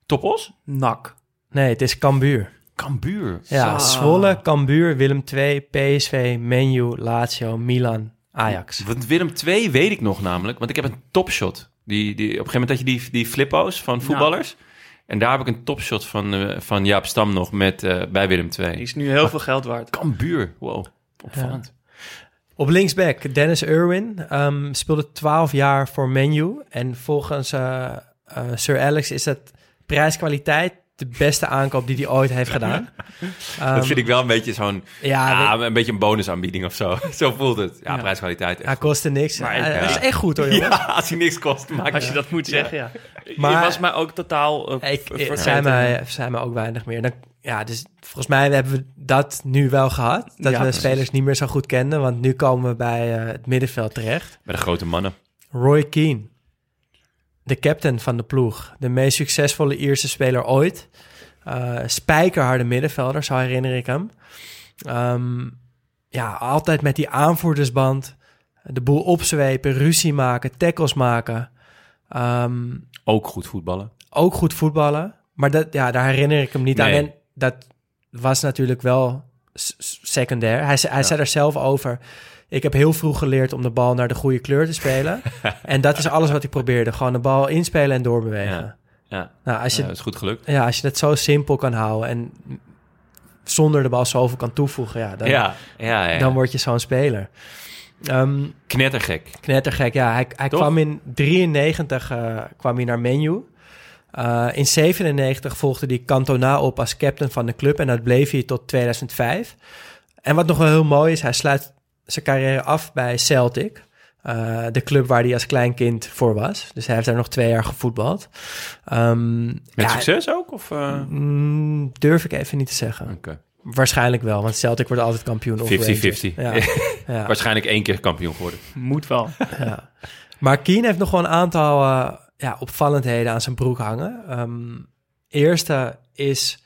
Topos? N A C. Nee, het is Cambuur. Cambuur? Ja, Zo. Zwolle, Cambuur, Willem twee, P S V, Man U, Lazio, Milan, Ajax. Want Willem twee weet ik nog namelijk, want ik heb een topshot. Die, die, op een gegeven moment had je die, die flippo's van voetballers. Ja. En daar heb ik een topshot van, uh, van Jaap Stam nog met, uh, bij Willem twee. Die is nu heel maar, veel geld waard. Cambuur, wow. Opvallend. Ja. Op linksback, Dennis Irwin. Um, speelde twaalf jaar voor Man U. En volgens uh, uh, Sir Alex is dat prijskwaliteit de beste aankoop die hij ooit heeft gedaan. Um, dat vind ik wel een beetje zo'n... Ja, ah, we, een beetje een bonusaanbieding of zo. Zo voelt het. Ja, ja. Prijskwaliteit. Hij kostte niks. Maar, ja. Dat is echt goed hoor, jongens. Ja, als hij niks kost. Maakt als je dat moet zeggen, ja. ja. Maar, je was mij ook totaal... Uh, ik, ik zei, mij, zei mij ook weinig meer. Dan, ja, dus volgens mij hebben we dat nu wel gehad. Dat ja, we precies. spelers niet meer zo goed kenden. Want nu komen we bij uh, het middenveld terecht. Bij de grote mannen. Roy Keane. De captain van de ploeg. De meest succesvolle Ierse speler ooit. Uh, spijkerharde middenvelder, zo herinner ik hem. Um, ja, altijd met die aanvoerdersband. De boel opzwepen, ruzie maken, tackles maken. Um, ook goed voetballen. Ook goed voetballen. Maar dat, ja, daar herinner ik hem niet nee. aan. En dat was natuurlijk wel s- secundair. Hij, hij ja. zei er zelf over... Ik heb heel vroeg geleerd om de bal naar de goede kleur te spelen. En dat is alles wat ik probeerde. Gewoon de bal inspelen en doorbewegen. Ja, ja. Nou, als je, ja, dat is goed gelukt. Ja, als je dat zo simpel kan houden en zonder de bal zoveel kan toevoegen... Ja, dan, ja, ja, ja. dan word je zo'n speler. Um, knettergek. Knettergek, ja. Hij, hij kwam in drieënnegentig uh, kwam hij naar Man U. Uh, in zevenennegentig volgde hij Cantona op als captain van de club... en dat bleef hij tot tweeduizend vijf. En wat nog wel heel mooi is, hij sluit... zijn carrière af bij Celtic. Uh, de club waar hij als klein kind voor was. Dus hij heeft daar nog twee jaar gevoetbald. Um, Met ja, succes ook? Of, uh... mm, durf ik even niet te zeggen. Okay. Waarschijnlijk wel, want Celtic wordt altijd kampioen. vijftig vijftig. Ja. ja. Waarschijnlijk één keer kampioen geworden. Moet wel. ja. Maar Keane heeft nog wel een aantal uh, ja, opvallendheden aan zijn broek hangen. Um, eerste is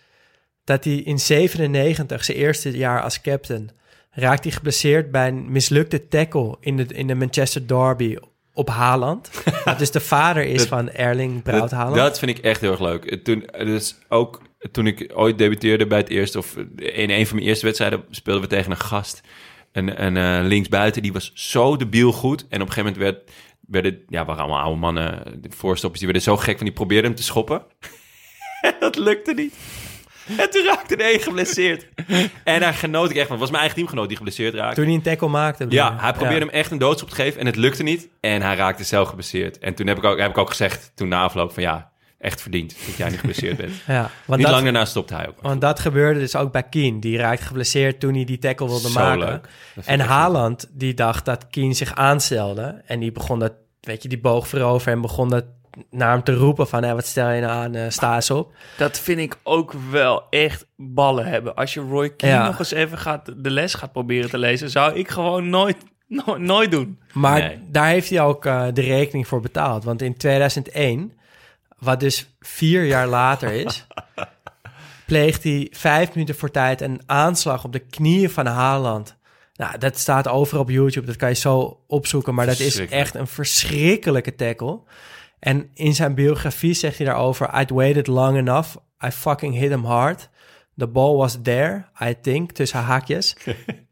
dat hij in zevenennegentig, zijn eerste jaar als captain... raakt hij geblesseerd bij een mislukte tackle in de, in de Manchester derby op Haaland. Dat dus de vader is dat, van Erling Braut Haaland. Dat, dat vind ik echt heel erg leuk. Toen, dus ook toen ik ooit debuteerde bij het eerste... of in een van mijn eerste wedstrijden speelden we tegen een gast. Een, een uh, linksbuiten, die was zo debiel goed. En op een gegeven moment werd, werden... ja, waren allemaal oude mannen, de voorstoppers... die werden zo gek van, die probeerden hem te schoppen. Dat lukte niet. En toen raakte hij geblesseerd. En daar genoot ik echt van. Het was mijn eigen teamgenoot die geblesseerd raakte. Toen hij een tackle maakte. Ja, hij probeerde ja. hem echt een doodschop te geven. En het lukte niet. En hij raakte zelf geblesseerd. En toen heb ik ook, heb ik ook gezegd, toen na afloop van ja, echt verdiend dat jij niet geblesseerd bent. ja, want niet lang daarna stopte hij ook. Want dat gebeurde dus ook bij Keane. Die raakte geblesseerd toen hij die tackle wilde Zo maken. En Haaland, leuk. die dacht dat Keane zich aanstelde. En die begon dat, weet je, die boog voorover en begon dat... naar hem te roepen van, hé, wat stel je nou aan, uh, sta eens op. Dat vind ik ook wel echt ballen hebben. Als je Roy Keane ja. nog eens even gaat, de les gaat proberen te lezen... zou ik gewoon nooit, no- nooit doen. Maar nee. daar heeft hij ook uh, de rekening voor betaald. Want in tweeduizend één, wat dus vier jaar later is... pleegt hij vijf minuten voor tijd een aanslag op de knieën van Haaland... Nou, dat staat overal op YouTube, dat kan je zo opzoeken... maar dat is echt een verschrikkelijke tackle... En in zijn biografie zegt hij daarover... I'd waited long enough. I fucking hit him hard. The ball was there, I think. Tussen haakjes.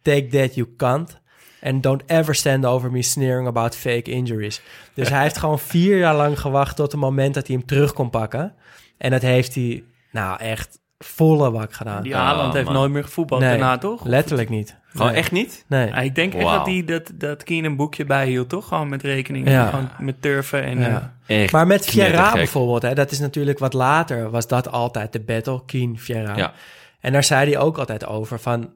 Take that, you cunt. And don't ever stand over me sneering about fake injuries. Dus hij heeft gewoon vier jaar lang gewacht... tot het moment dat hij hem terug kon pakken. En dat heeft hij nou echt volle bak gedaan. Die Haaland oh, heeft nooit meer gevoetbald nee, daarna, toch? Letterlijk niet. Gewoon nee. echt niet? Nee. Ik denk wow. echt dat die dat, dat Keane een boekje bijhield, toch? Gewoon met rekening, ja. gewoon met turven. En, ja. uh, maar met Vieira bijvoorbeeld, hè, dat is natuurlijk wat later, was dat altijd de battle, Keane-Vieira. Ja. En daar zei hij ook altijd over, van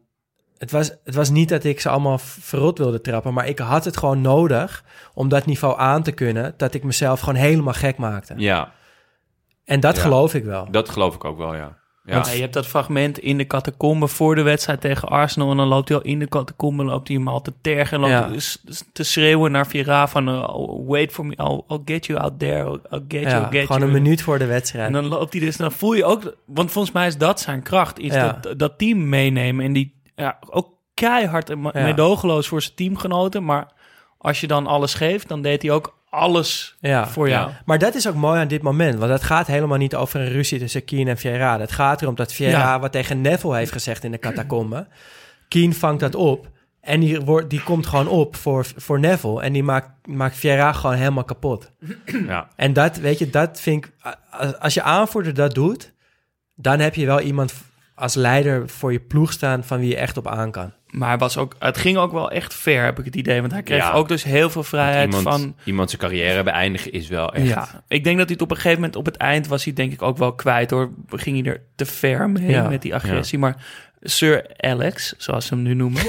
het was, het was niet dat ik ze allemaal verrot wilde trappen, maar ik had het gewoon nodig om dat niveau aan te kunnen, dat ik mezelf gewoon helemaal gek maakte. Ja. En dat ja. geloof ik wel. Dat geloof ik ook wel, ja. Ja. Want, ja, je hebt dat fragment in de catacombe voor de wedstrijd tegen Arsenal... en dan loopt hij al in de catacombe, loopt hij hem al te tergen... en loopt ja. te schreeuwen naar Vieira van... Uh, wait for me, I'll, I'll get you out there, I'll get ja, you, I'll get gewoon you. Een minuut voor de wedstrijd. En dan loopt hij dus, dan voel je ook... want volgens mij is dat zijn kracht, is ja. dat, dat team meenemen... en die ja, ook keihard en ja. meedogenloos voor zijn teamgenoten... maar als je dan alles geeft, dan deed hij ook alles ja, voor jou. Ja. Maar dat is ook mooi aan dit moment. Want het gaat helemaal niet over een ruzie tussen Keane en Vieira. Het gaat erom dat Vieira ja. wat tegen Neville heeft gezegd in de catacombe. Keane vangt dat op. En die, wordt, die komt gewoon op voor, voor Neville. En die maakt, maakt Vieira gewoon helemaal kapot. Ja. En dat, weet je, dat vind ik... Als je aanvoerder dat doet... dan heb je wel iemand als leider voor je ploeg staan... van wie je echt op aan kan. Maar hij was ook, het ging ook wel echt ver, heb ik het idee. Want hij kreeg ja, ook dus heel veel vrijheid iemand, van... Iemand zijn carrière beëindigen is wel echt... Ja. Ik denk dat hij het op een gegeven moment op het eind was... hij denk ik ook wel kwijt, hoor. Ging hij er te ver mee ja. met die agressie. Ja. Maar Sir Alex, zoals ze hem nu noemen...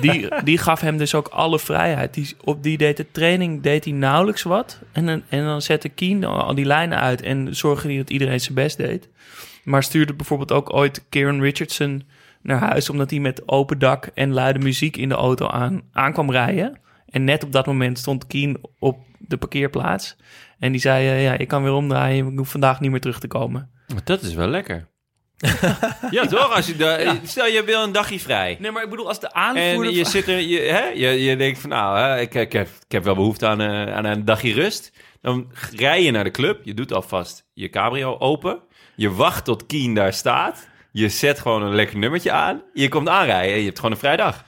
die, die gaf hem dus ook alle vrijheid. Die, op die deed de training deed hij nauwelijks wat. En, en, en dan zette Keane al die lijnen uit... en zorgde hij dat iedereen zijn best deed. Maar stuurde bijvoorbeeld ook ooit Kieran Richardson... naar huis, omdat hij met open dak en luide muziek in de auto aan, aan kwam rijden. En net op dat moment stond Keane op de parkeerplaats. En die zei, uh, ja, ik kan weer omdraaien, ik hoef vandaag niet meer terug te komen. Maar dat is wel lekker. ja, toch? Als je da- ja. Stel, je wil een dagje vrij. Nee, maar ik bedoel, als de aanvoerder... En je zit er, je, hè? Je, je denkt van, nou, hè, ik, ik, heb, ik heb wel behoefte aan, uh, aan een dagje rust. Dan rij je naar de club, je doet alvast je cabrio open. Je wacht tot Keane daar staat... Je zet gewoon een lekker nummertje aan. Je komt aanrijden en je hebt gewoon een vrijdag.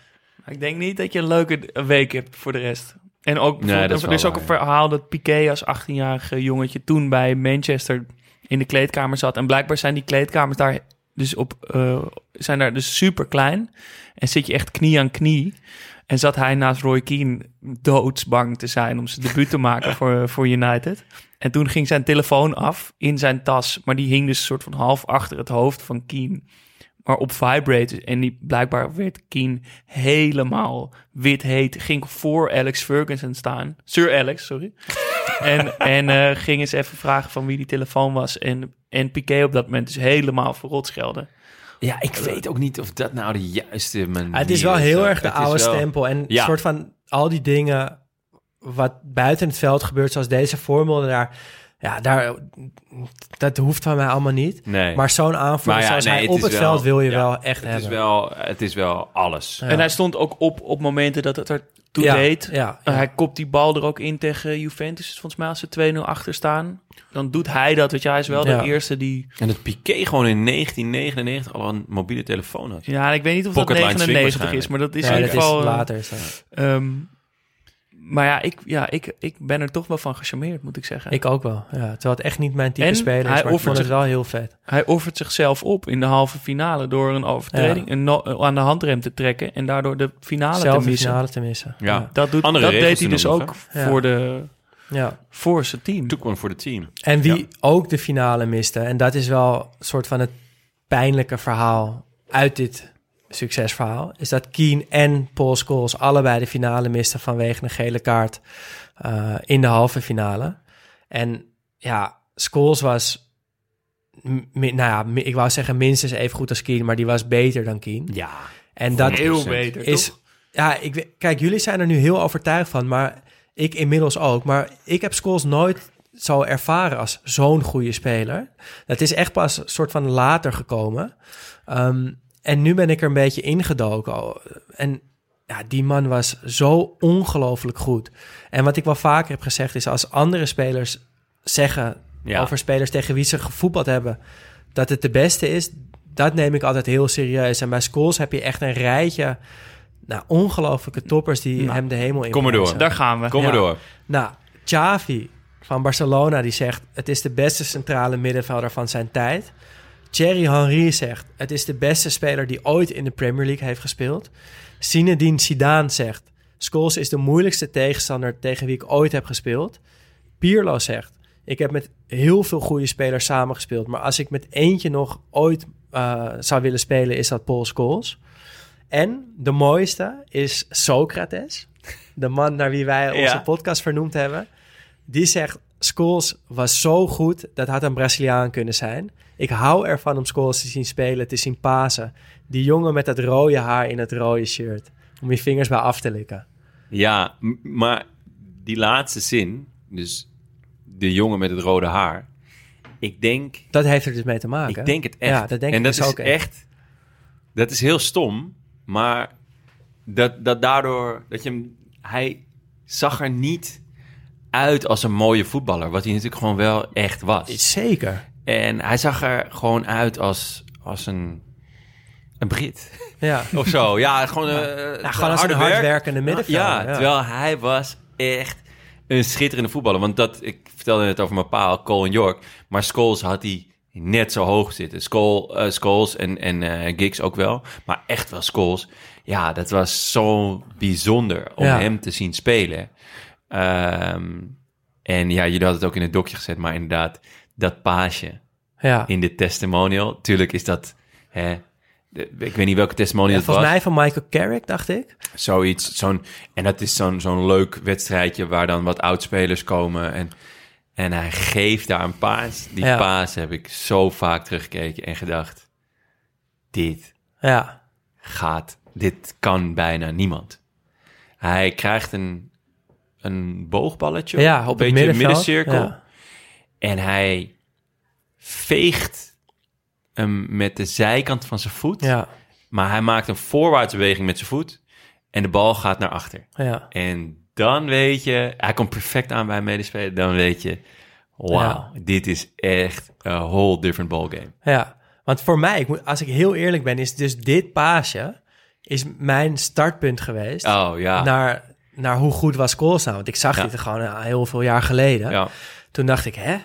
Ik denk niet dat je een leuke week hebt voor de rest. En ook nee, dat is er is ook waar, een verhaal dat Piqué als achttienjarig jongetje... toen bij Manchester in de kleedkamer zat. En blijkbaar zijn die kleedkamers daar dus, op, uh, zijn daar dus super klein. En zit je echt knie aan knie. En zat hij naast Roy Keane doodsbang te zijn... om zijn debuut te maken voor, voor United... En toen ging zijn telefoon af in zijn tas. Maar die hing dus een soort van half achter het hoofd van Keane. Maar op vibrate. En die, blijkbaar werd Keane helemaal wit heet. Ging voor Alex Ferguson staan. Sir Alex, sorry. en en uh, ging eens even vragen van wie die telefoon was. En, en Piqué op dat moment dus helemaal verrot schelde. Ja, ik weet ook niet of dat nou de juiste manier is. Het is wel heel erg de oude stempel. En een soort van al die dingen... wat buiten het veld gebeurt, zoals deze formule daar, ja, daar, dat hoeft van mij allemaal niet. Nee. Maar zo'n aanvoerder ja, zoals nee, hij op het, het wel, veld wil je ja, wel echt het hebben. Is wel, het is wel alles. Ja. En hij stond ook op op momenten dat het er toe ja, deed. Ja, ja. Hij kopt die bal er ook in tegen Juventus. Volgens mij als ze twee nul achter staan, dan doet hij dat. Weet je, hij is wel ja. de eerste die... En dat Piqué gewoon in negentien negenennegentig al een mobiele telefoon had. Ja, ik weet niet of Pocket dat negenennegentig is, maar dat is ja, in ieder geval... Is later is dat. Um, Maar ja, ik, ja ik, ik ben er toch wel van gecharmeerd, moet ik zeggen. Ik ook wel, ja. Terwijl het echt niet mijn type en speler is, hij maar ik vond zich, het wel heel vet. Hij offert zichzelf op in de halve finale door een overtreding ja. een no- aan de handrem te trekken... en daardoor de finale Zelf te missen. Finale te missen. Ja. Ja. Dat, doet, dat deed hij dus ook ja. voor, de, ja. voor zijn team. Toekomst voor het team. En wie ja. ook de finale miste, en dat is wel een soort van het pijnlijke verhaal uit dit... succesverhaal, is dat Keane en Paul Scholes allebei de finale misten vanwege een gele kaart uh, in de halve finale. En ja, Scholes was m- nou ja, m- ik wou zeggen minstens even goed als Keane, maar die was beter dan Keane. Ja, en dat heel beter, is, toch? Ja, ik, kijk, jullie zijn er nu heel overtuigd van, maar ik inmiddels ook. Maar ik heb Scholes nooit zo ervaren als zo'n goede speler. Dat is echt pas soort van later gekomen. Um, En nu ben ik er een beetje ingedoken. En ja, die man was zo ongelooflijk goed. En wat ik wel vaker heb gezegd is... als andere spelers zeggen ja. over spelers tegen wie ze gevoetbald hebben... dat het de beste is, dat neem ik altijd heel serieus. En bij Scholes heb je echt een rijtje... nou, ongelooflijke toppers die nou, hem de hemel in. Kom maar door, daar gaan we. Kom maar ja. door. Nou, Xavi van Barcelona die zegt... het is de beste centrale middenvelder van zijn tijd... Thierry Henry zegt... het is de beste speler die ooit in de Premier League heeft gespeeld. Zinedine Zidane zegt... Scholes is de moeilijkste tegenstander tegen wie ik ooit heb gespeeld. Pirlo zegt... ik heb met heel veel goede spelers samengespeeld... maar als ik met eentje nog ooit uh, zou willen spelen... is dat Paul Scholes. En de mooiste is Socrates. De man naar wie wij onze ja. podcast vernoemd hebben. Die zegt... Scholes was zo goed, dat had een Braziliaan kunnen zijn. Ik hou ervan om Scholes te zien spelen, te zien pasen. Die jongen met dat rode haar in het rode shirt. Om je vingers bij af te likken. Ja, m- maar die laatste zin, dus de jongen met het rode haar. Ik denk... Dat heeft er dus mee te maken. Ik denk het echt. Ja, dat denk en ik dat dus is ook echt. echt... Dat is heel stom, maar dat, dat daardoor... dat je hem, hij zag er niet... uit als een mooie voetballer. Wat hij natuurlijk gewoon wel echt was. Zeker. En hij zag er gewoon uit als, als een, een Brit. Ja. Of zo. Ja, gewoon, ja. Uh, nou, gewoon als een hardwerkende middenvelder. Ja, ja, terwijl hij was echt een schitterende voetballer. Want dat, ik vertelde net over mijn paal, Colin York. Maar Scholes had hij net zo hoog zitten. Scholes, uh, Scholes en, en uh, Giggs ook wel. Maar echt wel Scholes. Ja, dat was zo bijzonder om ja. hem te zien spelen. Um, en ja, jullie hadden het ook in het dokje gezet. Maar inderdaad, dat paasje ja. in de testimonial. Tuurlijk is dat... Hè, de, ik weet niet welke testimonial ja, het volgens was. Volgens mij van Michael Carrick, dacht ik. Zoiets. Zo'n, en dat is zo'n, zo'n leuk wedstrijdje waar dan wat oudspelers komen. En, en hij geeft daar een paas. Die ja. paas heb ik zo vaak teruggekeken en gedacht... Dit ja. gaat... Dit kan bijna niemand. Hij krijgt een... een boogballetje, ja, op een beetje middencirkel. Ja. En hij veegt hem met de zijkant van zijn voet. Ja. Maar hij maakt een voorwaartse beweging met zijn voet. En de bal gaat naar achter. Ja. En dan weet je... Hij komt perfect aan bij een medespeler. Dan weet je... Wauw, ja. dit is echt een whole different ballgame. Ja, want voor mij, als ik heel eerlijk ben... is dus dit paasje... is mijn startpunt geweest... Oh, ja. naar... naar hoe goed was Scholes nou? Want ik zag ja. dit gewoon heel veel jaar geleden. Ja. Toen dacht ik, hè?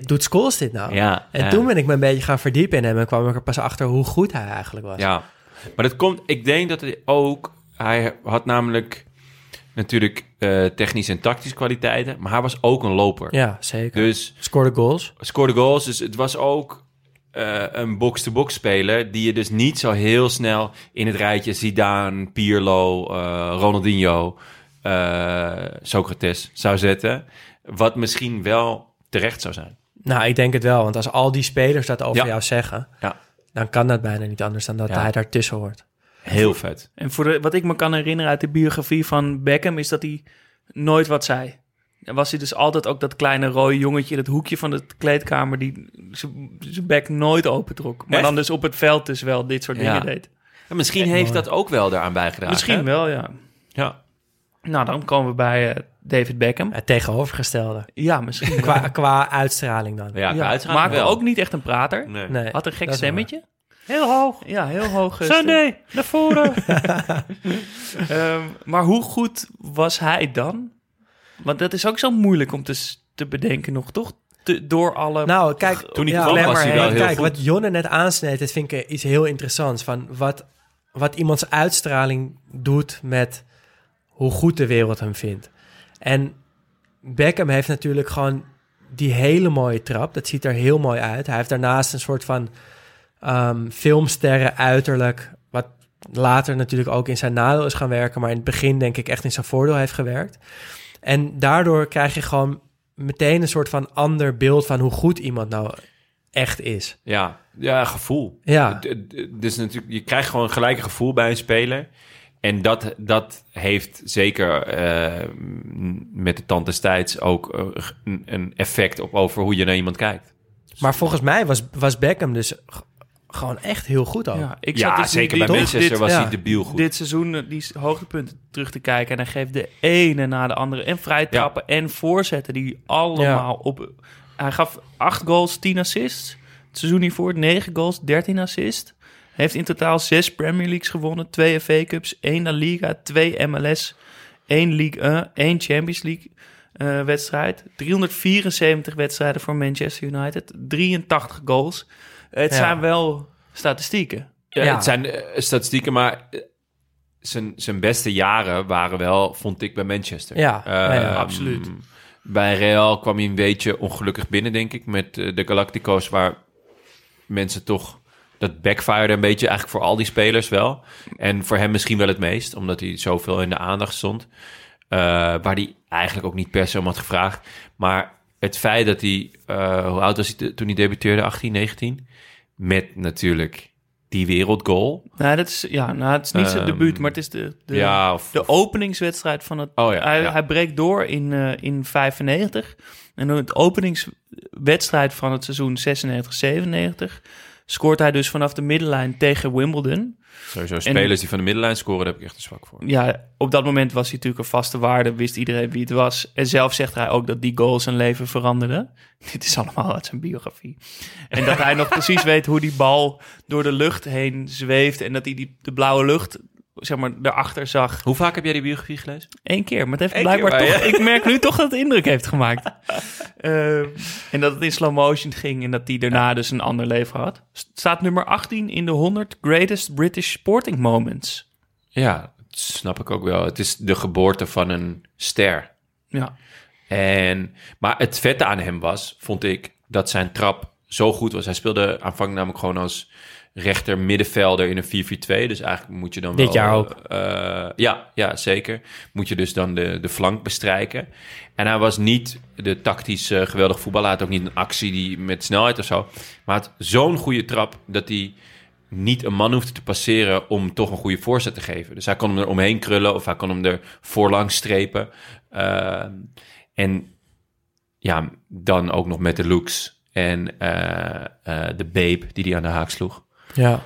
Doet Scholes dit nou? Ja, en ja. toen ben ik me een beetje gaan verdiepen in hem... en kwam ik er pas achter hoe goed hij eigenlijk was. Ja, maar dat komt... Ik denk dat hij ook... Hij had namelijk natuurlijk uh, technische en tactische kwaliteiten... maar hij was ook een loper. Ja, zeker. Dus scoorde goals. Scoorde goals, dus het was ook... Uh, een box-to-box speler... die je dus niet zo heel snel in het rijtje... Zidane, Pirlo, uh, Ronaldinho, uh, Socrates zou zetten. Wat misschien wel terecht zou zijn. Nou, ik denk het wel. Want als al die spelers dat over ja. jou zeggen... Ja. dan kan dat bijna niet anders dan dat ja. hij daartussen hoort. Heel vet. En voor de, wat ik me kan herinneren uit de biografie van Beckham... is dat hij nooit wat zei. En was hij dus altijd ook dat kleine rode jongetje... in het hoekje van de kleedkamer... die zijn bek nooit opentrok. Maar echt? Dan dus op het veld dus wel dit soort ja. dingen deed. Ja, misschien echt heeft mooi. Dat ook wel daaraan bijgedragen. Misschien hè? Wel, ja. ja. Nou, dan komen we bij uh, David Beckham. Het tegenovergestelde. Ja, misschien. qua, qua uitstraling dan. Ja, qua ja. uitstraling maar wel. Ook niet echt een prater. Nee. Nee, had een gek stemmetje. Heel hoog. Ja, heel hoog. Sunday, naar voren. um, maar hoe goed was hij dan? Want dat is ook zo moeilijk om te, te bedenken nog, toch? Te, door alle... Nou, kijk, toen ja, kwam, was hij wel heel kijk wat Jonne net aansneed, dat vind ik iets heel interessants. Van wat, wat iemands uitstraling doet met hoe goed de wereld hem vindt. En Beckham heeft natuurlijk gewoon die hele mooie trap. Dat ziet er heel mooi uit. Hij heeft daarnaast een soort van um, filmsterren uiterlijk... wat later natuurlijk ook in zijn nadeel is gaan werken... maar in het begin denk ik echt in zijn voordeel heeft gewerkt... En daardoor krijg je gewoon meteen een soort van ander beeld... van hoe goed iemand nou echt is. Ja, ja gevoel. Ja. Dus natuurlijk, je krijgt gewoon gelijk een gevoel bij een speler. En dat, dat heeft zeker uh, met de tand destijds ook uh, een, een effect op over hoe je naar iemand kijkt. Maar volgens mij was, was Beckham dus... gewoon echt heel goed al. Ja, ik zat ja dus zeker bij Manchester dit, was ja, hij debiel goed. Dit seizoen die hoogtepunten terug te kijken... en hij geeft de ene na de andere... en vrijtrappen ja. en voorzetten die allemaal ja. op... Hij gaf acht goals, tien assists. Het seizoen hiervoor negen goals, dertien assists. Hij heeft in totaal zes Premier Leagues gewonnen... twee F A Cups, één La Liga, twee M L S... één League één, één Champions League uh, wedstrijd... driehonderdvierenzeventig wedstrijden voor Manchester United... drieëntachtig goals... Het ja. zijn wel statistieken. Ja, ja. Het zijn uh, statistieken, maar uh, zijn, zijn beste jaren waren wel, vond ik, bij Manchester. Ja, uh, ja absoluut. Um, bij Real kwam hij een beetje ongelukkig binnen, denk ik, met uh, de Galactico's, waar mensen toch... Dat backfired een beetje eigenlijk voor al die spelers wel. En voor hem misschien wel het meest, omdat hij zoveel in de aandacht stond. Uh, waar hij eigenlijk ook niet per se om had gevraagd. Maar het feit dat hij... Uh, hoe oud was hij toen hij debuteerde? achttien, negentien? Met natuurlijk die wereldgoal. Nou, dat is, ja, nou, het is niet um, zijn debuut, maar het is de, de, ja, of, de openingswedstrijd van het... Oh ja, hij, ja. hij breekt door in, uh, in vijfennegentig. En in de openingswedstrijd van het seizoen zesennegentig zevenennegentig... scoort hij dus vanaf de middenlijn tegen Wimbledon. Sowieso spelers en, die van de middenlijn scoren, daar heb ik echt een zwak voor. Ja, op dat moment was hij natuurlijk een vaste waarde. Wist iedereen wie het was. En zelf zegt hij ook dat die goal zijn leven veranderde. Dit is allemaal uit zijn biografie. En dat hij nog precies weet hoe die bal door de lucht heen zweeft. En dat hij die, de blauwe lucht... zeg maar, daarachter zag. Hoe vaak heb jij die biografie gelezen? Eén keer, maar het heeft Eén blijkbaar maar, toch... Ja. Ik merk nu toch dat het indruk heeft gemaakt. uh, en dat het in slow motion ging en dat die daarna ja. dus een ander leven had. Staat nummer achttien in de honderd Greatest British Sporting Moments. Ja, dat snap ik ook wel. Het is de geboorte van een ster. Ja. En, maar het vette aan hem was, vond ik, dat zijn trap zo goed was. Hij speelde aanvankelijk namelijk gewoon als... rechter middenvelder in een vier vier twee. Dus eigenlijk moet je dan Dit wel... Dit jaar ook. Uh, ja, ja, zeker. Moet je dus dan de, de flank bestrijken. En hij was niet de tactisch uh, geweldige voetballer. Hij had ook niet een actie die met snelheid of zo. Maar had zo'n goede trap dat hij niet een man hoefde te passeren... om toch een goede voorzet te geven. Dus hij kon hem er omheen krullen of hij kon hem er voorlangs strepen. Uh, en ja, dan ook nog met de looks en uh, uh, de babe die hij aan de haak sloeg. Ja,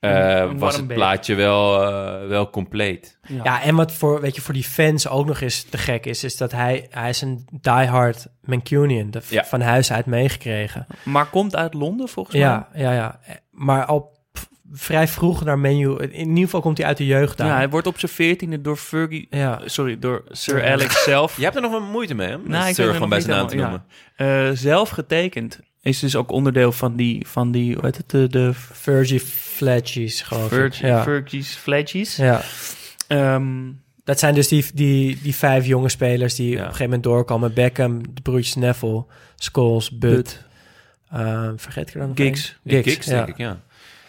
uh, was het plaatje wel, uh, wel compleet. Ja. ja, en wat voor, weet je, voor die fans ook nog eens te gek is... is dat hij, hij is een diehard Mancunian, de, ja. van huis uit meegekregen. Maar komt uit Londen volgens ja, mij. Ja, ja, maar al p- vrij vroeg naar menu... in ieder geval komt hij uit de jeugd daar. Ja, hij wordt op zijn veertiende door Fergie... Ja. Sorry, door Sir Alex zelf. Je hebt er nog wel moeite mee, hè? Nou, ik Sir, gewoon bij zijn naam te noemen. Ja. Uh, zelf getekend... is dus ook onderdeel van die, van die hoe heet het, de... de Virgie Fledgies, geloof Virg- ik. Ja. Virgie's Fledgies. Ja. Um, dat zijn dus die, die, die vijf jonge spelers die ja. op een gegeven moment doorkomen. Beckham, de broertjes Neville, Scholes, Butt. But. Uh, vergeet ik er dan nog Giggs. Giggs, Giggs ja. denk ik, ja.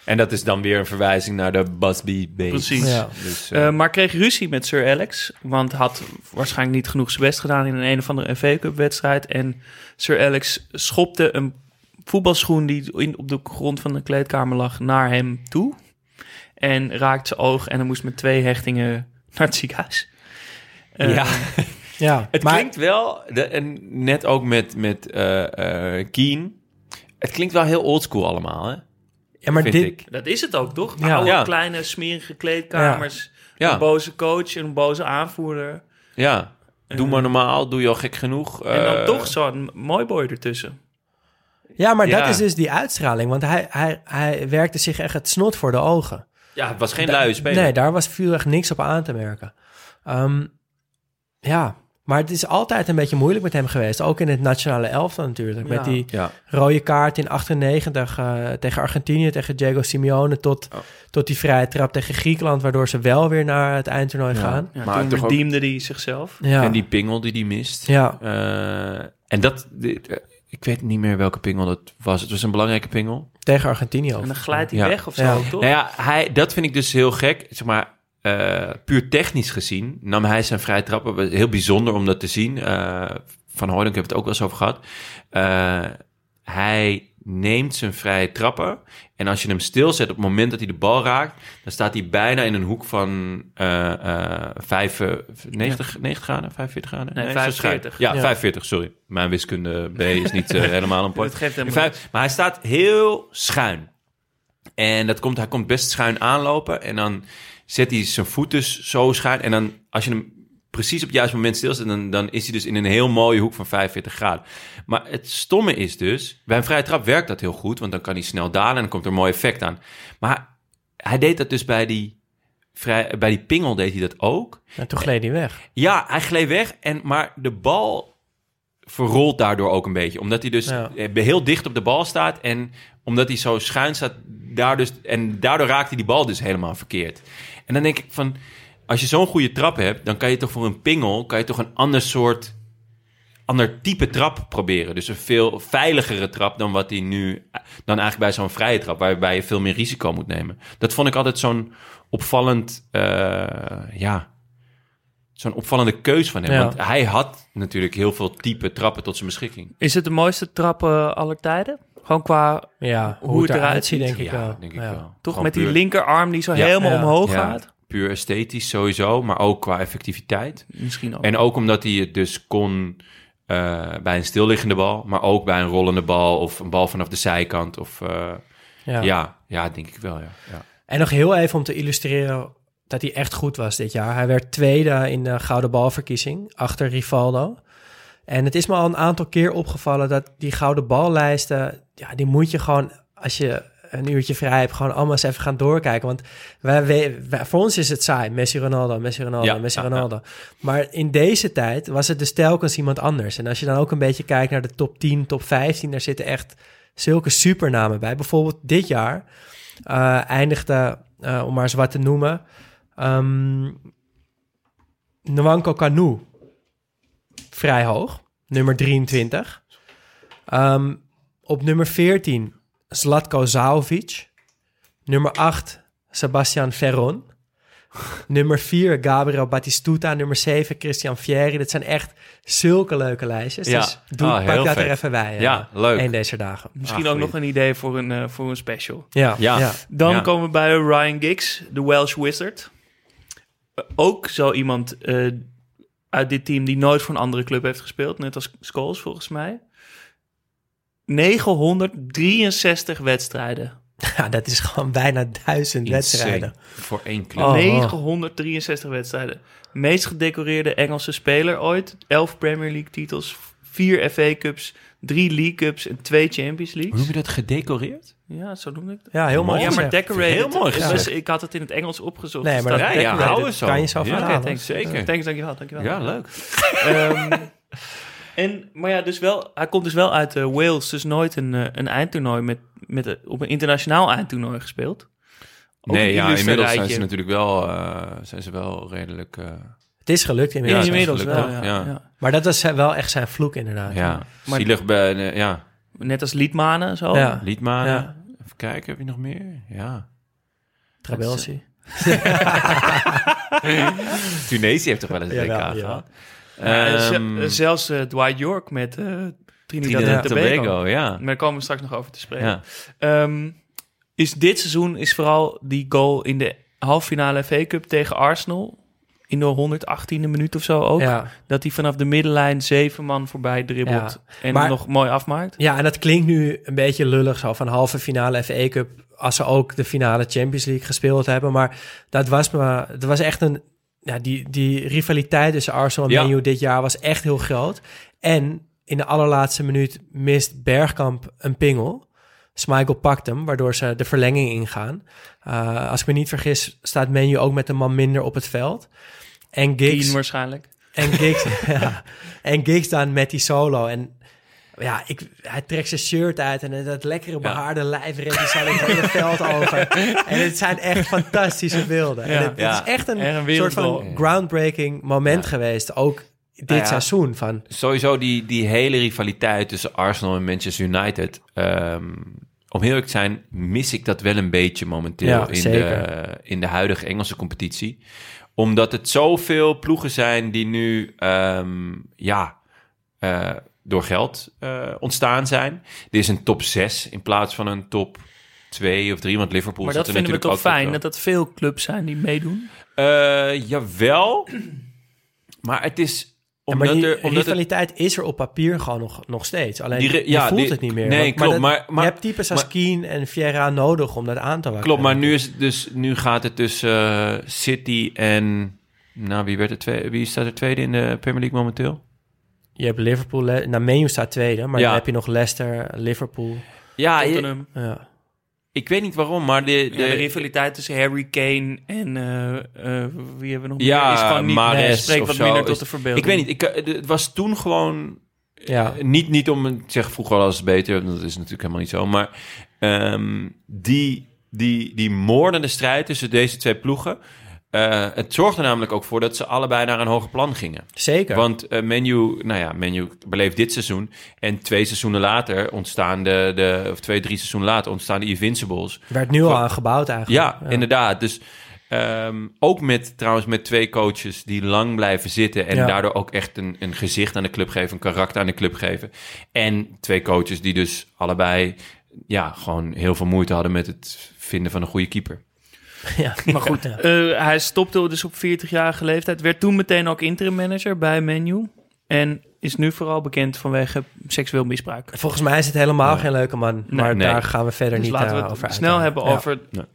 En dat is dan weer een verwijzing naar de Busby Base. Precies. Ja. Dus, uh... Uh, maar kreeg ruzie met Sir Alex. Want had waarschijnlijk niet genoeg zijn best gedaan... in een een of andere F A Cup-wedstrijd. En Sir Alex schopte een... voetbalschoen die in, op de grond van de kleedkamer lag naar hem toe. En raakte zijn oog en hij moest met twee hechtingen naar het ziekenhuis. Uh, ja. ja, het maar... klinkt wel, de, en net ook met, met uh, uh, Keane, het klinkt wel heel oldschool allemaal, hè? Ja, maar Vind dit... ik. Dat is het ook, toch? Ja. Oude, ja. kleine, smerige kleedkamers, ja. Ja. een boze coach en een boze aanvoerder. Ja, doe uh, maar normaal, doe je al gek genoeg. En dan uh, toch zo'n mooi boy ertussen. Ja, maar ja. dat is dus die uitstraling. Want hij, hij, hij werkte zich echt het snot voor de ogen. Ja, het was geen da- luie speler. Nee, daar was, viel echt niks op aan te merken. Um, ja, maar het is altijd een beetje moeilijk met hem geweest. Ook in het nationale elftal natuurlijk. Ja. Met die ja. rode kaart in achtennegentig uh, tegen Argentinië, tegen Diego Simeone... Tot, oh. tot die vrije trap tegen Griekenland... waardoor ze wel weer naar het eindtoernooi ja. gaan. Ja, maar toen redeemde ook... hij zichzelf. Ja. En die pingel die hij mist. Ja. Uh, en dat... Dit, uh, Ik weet niet meer welke pingel dat was. Het was een belangrijke pingel. Tegen Argentinië. Of... En dan glijdt hij ja. weg of zo, ja. toch? Nou ja, hij, dat vind ik dus heel gek. Zeg maar, uh, puur technisch gezien nam hij zijn vrije trappen. Heel bijzonder om dat te zien. Uh, Van Hooydonk heeft het ook wel eens over gehad. Uh, hij neemt zijn vrije trappen. En als je hem stilzet op het moment dat hij de bal raakt... dan staat hij bijna in een hoek van uh, uh, vijfennegentig, negentig graden, vijfenveertig graden? Nee, vijfenveertig. Ja, ja, vijfenveertig, sorry. Mijn wiskunde B is niet uh, helemaal een point. Maar hij staat heel schuin. En dat komt, hij komt best schuin aanlopen. En dan zet hij zijn voet dus zo schuin. En dan als je hem... precies op het juiste moment stilstaan, dan, dan is hij dus in een heel mooie hoek van vijfenveertig graden. Maar het stomme is dus, bij een vrije trap werkt dat heel goed, want dan kan hij snel dalen en dan komt er een mooi effect aan. Maar hij, hij deed dat dus bij die, vrij, bij die pingel deed hij dat ook. En toen gleed hij weg. Ja, hij gleed weg, en, maar de bal verrolt daardoor ook een beetje. Omdat hij dus ja. heel dicht op de bal staat en omdat hij zo schuin staat, daar dus, en daardoor raakt hij die bal dus helemaal verkeerd. En dan denk ik van... als je zo'n goede trap hebt, dan kan je toch voor een pingel... kan je toch een ander soort, ander type trap proberen. Dus een veel veiligere trap dan wat hij nu... dan eigenlijk bij zo'n vrije trap, waarbij je veel meer risico moet nemen. Dat vond ik altijd zo'n opvallend... Uh, ja, zo'n opvallende keus van hem. Ja. Want hij had natuurlijk heel veel type trappen tot zijn beschikking. Is het de mooiste trap uh, aller tijden? Gewoon qua ja, hoe, hoe het eruit ziet, denk ik ja, wel. Denk ik ja. wel. Toch gewoon met puur... die linkerarm die zo ja. helemaal ja. omhoog ja. gaat? Puur esthetisch sowieso, maar ook qua effectiviteit. Misschien ook. En ook omdat hij het dus kon uh, bij een stilliggende bal, maar ook bij een rollende bal of een bal vanaf de zijkant. Of, uh, ja. Ja, ja, denk ik wel, ja. ja. En nog heel even om te illustreren dat hij echt goed was dit jaar. Hij werd tweede in de Gouden Balverkiezing achter Rivaldo. En het is me al een aantal keer opgevallen dat die Gouden Ballijsten, ja, die moet je gewoon, als je een uurtje vrij hebt, gewoon allemaal eens even gaan doorkijken. Want wij, wij, wij, voor ons is het saai. Messi, Ronaldo, Messi, Ronaldo, ja, Messi, ja, Ronaldo. Ja. Maar in deze tijd was het dus telkens iemand anders. En als je dan ook een beetje kijkt naar de top tien, top vijftien, daar zitten echt zulke supernamen bij. Bijvoorbeeld dit jaar uh, eindigde, uh, om maar eens wat te noemen, um, Nwankwo Kanu vrij hoog, nummer drieëntwintig. Um, op nummer veertien... Zlatko Zajovic. Nummer acht, Sebastian Veron. Nummer vier, Gabriel Batistuta. Nummer zeven, Christian Vieri. Dat zijn echt zulke leuke lijstjes. Ja. Dus doe, ah, pak dat vet er even bij. Ja, uh, leuk. Een deze dagen. Misschien ah, ook nog een idee voor een, uh, voor een special. Ja. ja. ja. Dan ja. komen we bij Ryan Giggs, de Welsh Wizard. Uh, ook zo iemand uh, uit dit team die nooit voor een andere club heeft gespeeld. Net als Scholes volgens mij. negenhonderddrieënzestig wedstrijden. Ja, dat is gewoon bijna duizend wedstrijden. Voor één club. Oh, negenhonderddrieënzestig wedstrijden. Meest gedecoreerde Engelse speler ooit. elf Premier League titels, vier F A Cups, drie League Cups en twee Champions Leagues. Hoe heb je dat gedecoreerd? Ja, zo noem ik het. Ja, heel mooi. Ja, maar decorated. Heel mooi. Ja. Dus ik had het in het Engels opgezocht. Nee, maar dat ja, houden zo. Kan je zo van ja, okay, zeker. Thanks, dankjewel, dankjewel. Ja, leuk. um, En, maar ja, dus wel, hij komt dus wel uit uh, Wales, dus nooit een, uh, een eindtoernooi met, met, uh, op een internationaal eindtoernooi gespeeld. Ook nee, ja, inmiddels rijtje. zijn ze natuurlijk wel, uh, zijn ze wel redelijk... Uh... Het is gelukt inmiddels. Ja, inmiddels gelukt, wel, ja. Ja. ja. Maar dat was wel echt zijn vloek inderdaad. Ja, maar zielig bij... Uh, ja. Net als Liedmanen zo. Ja. Liedmanen. Ja. Even kijken, heb je nog meer? Ja. Trabelsi. Tunesië heeft toch wel eens een W K gehad? Uh, um, z- zelfs uh, Dwight Yorke met uh, Trinidad en Tobago. Ja. Maar daar komen we straks nog over te spreken. Ja. Um, is dit seizoen is vooral die goal in de halffinale F A Cup tegen Arsenal. In de honderdachttiende minuut of zo ook. Ja. Dat hij vanaf de middenlijn zeven man voorbij dribbelt. Ja. En maar, nog mooi afmaakt. Ja, en dat klinkt nu een beetje lullig zo. Van halve finale F A Cup. Als ze ook de finale Champions League gespeeld hebben. Maar dat was, maar, dat was echt een... Ja, die, die rivaliteit tussen Arsenal en ja. Man U dit jaar was echt heel groot. En in de allerlaatste minuut mist Bergkamp een pingel. Schmeichel pakt hem, waardoor ze de verlenging ingaan. Uh, als ik me niet vergis, staat Man U ook met een man minder op het veld. En Giggs... Keane waarschijnlijk. En Giggs, ja, en Giggs dan met die solo. En ja, ik, hij trekt zijn shirt uit en dat lekkere behaarde ja. lijf rent hij het hele veld over. En het zijn echt fantastische beelden. Ja. En het, het ja. is echt een, een soort van groundbreaking moment ja. geweest, ook dit nou ja, seizoen. Van. Sowieso die, die hele rivaliteit tussen Arsenal en Manchester United. Um, om heel eerlijk te zijn, mis ik dat wel een beetje momenteel ja, in, de, in de huidige Engelse competitie. Omdat het zoveel ploegen zijn die nu, um, ja... Uh, door geld uh, ontstaan zijn. Er is een top zes in plaats van een top twee of drie, want Liverpool... Maar dat vinden we toch fijn, dat dat veel clubs zijn die meedoen? Uh, jawel, maar het is... Omdat ja, maar die er, omdat rivaliteit het, is er op papier gewoon nog, nog steeds. Alleen die, je ja, voelt die, het niet meer. Nee, want, klopt, maar, dat, maar, maar... Je hebt types als Keane en Vieira nodig om dat aan te wakken. Klopt, maar nu, is dus, nu gaat het tussen uh, City en... Nou, wie, werd er tweede, wie staat er tweede in de Premier League momenteel? Je hebt Liverpool... Nou, Man U staat tweede, maar ja. dan heb je nog Leicester, Liverpool... Ja, je, ja. ik weet niet waarom, maar... De, de, ja, de rivaliteit tussen Harry Kane en... Uh, uh, wie hebben we nog ja, meer? Is gewoon niet... Mares nee, spreekt wat zo, minder is, tot de verbeelding. Ik weet niet, ik, het was toen gewoon... Ja. Uh, niet, niet om... Ik zeg vroeger al als beter, dat is natuurlijk helemaal niet zo, maar... Um, die, die, die moordende strijd tussen deze twee ploegen... Uh, het zorgde namelijk ook voor dat ze allebei naar een hoger plan gingen. Zeker. Want uh, Man U, nou ja, Man U beleeft dit seizoen. En twee seizoenen later ontstaan de... de of twee, drie seizoenen later ontstaan de Invincibles. Werd nu al aan gebouwd eigenlijk. Ja, ja, inderdaad. Dus um, ook met trouwens met twee coaches die lang blijven zitten... en ja. daardoor ook echt een, een gezicht aan de club geven... een karakter aan de club geven. En twee coaches die dus allebei... ja, gewoon heel veel moeite hadden met het vinden van een goede keeper. Ja, maar goed. Ja. Uh, hij stopte dus op veertigjarige leeftijd. Werd toen meteen ook interim manager bij Man U. En is nu vooral bekend vanwege seksueel misbruik. Volgens mij is het helemaal ja. geen leuke man. Maar nee, daar gaan we verder dus niet laten uh, we het over snel uitleggen. hebben over ja.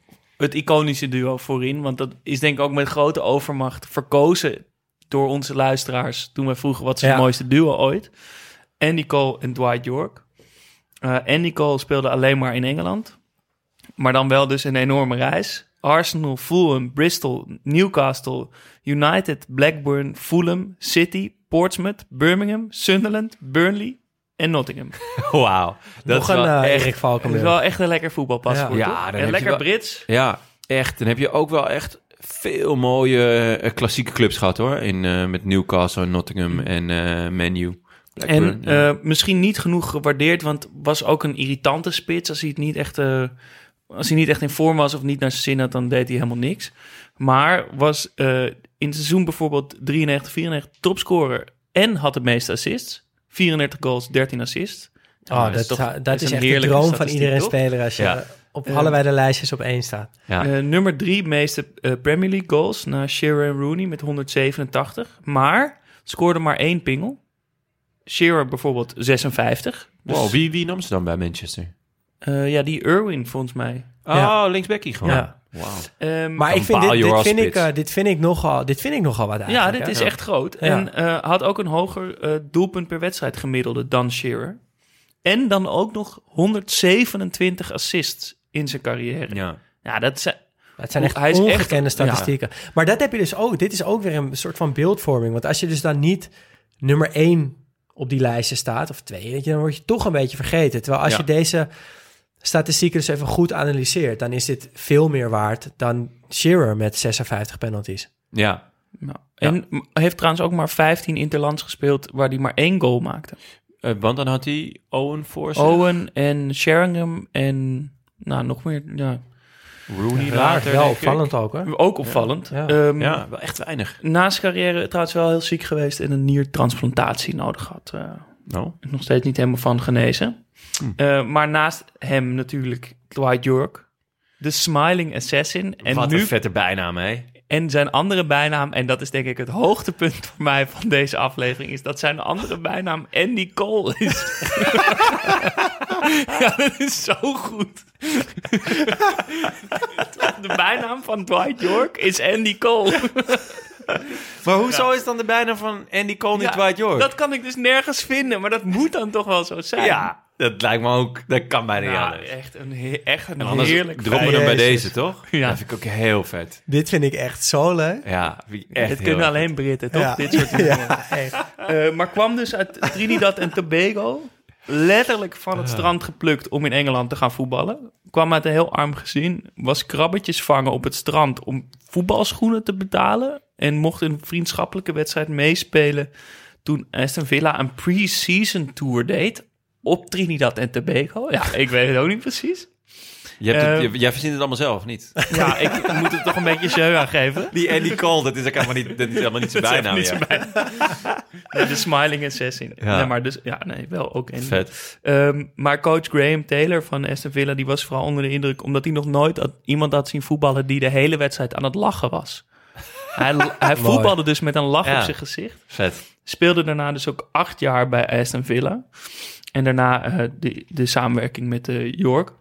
het iconische duo voorin. Want dat is denk ik ook met grote overmacht verkozen door onze luisteraars toen wij vroegen wat is het ja. mooiste duo ooit. Andy Cole en Dwight Yorke. Uh, Andy Cole speelde alleen maar in Engeland. Maar dan wel dus een enorme reis. Arsenal, Fulham, Bristol, Newcastle, United, Blackburn, Fulham, City, Portsmouth, Birmingham, Sunderland, Burnley en Nottingham. Wauw, dat is, een, wel echt, Erik dat is wel echt een lekker voetbalpaspoort. Ja, ja, en lekker wel, Brits. Ja, echt. Dan heb je ook wel echt veel mooie uh, klassieke clubs gehad hoor. In, uh, met Newcastle, Nottingham en uh, Man U. Blackburn, en ja. uh, misschien niet genoeg gewaardeerd, want was ook een irritante spits als hij het niet echt... Uh, Als hij niet echt in vorm was of niet naar zijn zin had, dan deed hij helemaal niks. Maar was uh, in het seizoen bijvoorbeeld drieënnegentig vierennegentig topscorer en had de meeste assists. vierendertig goals, dertien assists. Oh, dat is, toch, zou, dat is, is echt de droom van iedere speler als je ja. op allebei de lijstjes op één staat. Ja. Uh, nummer drie meeste uh, Premier League goals na Shearer en Rooney met honderdzevenentachtig. Maar scoorde maar één pingel. Shearer bijvoorbeeld zesenvijftig. Dus... Wow, wie, wie nam ze dan bij Manchester? Uh, ja, die Irwin, volgens mij. Oh, ja. Linksbackie gewoon. Ja. Wow. Um, maar ik vind dit, dit, vind ik, uh, dit vind ik nogal dit vind ik nogal wat eigenlijk. Ja, dit hè? is ja. echt groot. Ja. En uh, had ook een hoger uh, doelpunt per wedstrijd gemiddelde dan Shearer. En dan ook nog honderdzevenentwintig assists in zijn carrière. Ja, ja dat zijn... Het zijn echt Hij is ongekende echt, statistieken. Ja. Maar dat heb je dus ook. Dit is ook weer een soort van beeldvorming. Want als je dus dan niet nummer één op die lijsten staat, of twee, dan word je toch een beetje vergeten. Terwijl als ja. je deze... statistieken dus even goed analyseert, dan is dit veel meer waard dan Shearer met zesenvijftig penalties. Ja. Nou, en ja. heeft trouwens ook maar vijftien interlands gespeeld waar hij maar één goal maakte. Uh, want dan had hij Owen voor zich. Owen en Sheringham en nou nog meer. Ja. Rooney ja, later. Wel opvallend ook, hè? Ook opvallend. Ja, ja. Um, ja, wel echt weinig. Na zijn carrière trouwens wel heel ziek geweest en een niertransplantatie nodig had. Uh, no. Nog steeds niet helemaal van genezen. Hm. Uh, maar naast hem natuurlijk Dwight Yorke, de Smiling Assassin. En wat nu, een vette bijnaam, hè? En zijn andere bijnaam, en dat is denk ik het hoogtepunt voor mij van deze aflevering, is dat zijn andere bijnaam Andy Cole is. Ja, dat is zo goed. De bijnaam van Dwight Yorke is Andy Cole. Maar hoezo ja. is dan de bijnaam van Andy Cole niet ja, Dwight Yorke? Dat kan ik dus nergens vinden, maar dat moet dan toch wel zo zijn. Ja, dat lijkt me ook, dat kan bijna nou, niet echt een, he- echt een anders heerlijk feit. Droppen we dan bij deze, toch? Ja. Dat vind ik ook heel vet. Dit vind ik echt zo leuk. Ja, echt dit kunnen alleen Britten, toch? Ja. Dit soort dingen. Ja, uh, maar kwam dus uit Trinidad en Tobago, letterlijk van het strand geplukt om in Engeland te gaan voetballen. Kwam uit een heel arm gezin, was krabbetjes vangen op het strand om voetbalschoenen te betalen en mocht een vriendschappelijke wedstrijd meespelen toen Aston Villa een pre-season tour deed op Trinidad en Tobago. Ja, ik weet het ook niet precies. Je hebt het, uh, je, jij verzint het allemaal zelf, niet? Ja, ik moet het toch een beetje jeu aan geven. Die Andy Cole, dat is ook helemaal niet, dat is helemaal niet zijn bijnaam. Niet ja. bijna. Nee, de Smiling Assassin. Ja. Nee, maar dus, ja, nee, wel ook Andy. Vet. Um, maar coach Graham Taylor van Aston Villa, die was vooral onder de indruk, omdat hij nog nooit had, iemand had zien voetballen die de hele wedstrijd aan het lachen was. Hij, hij voetbalde dus met een lach ja. op zijn gezicht. Vet. Speelde daarna dus ook acht jaar bij Aston Villa. En daarna uh, de, de samenwerking met uh, Yorke.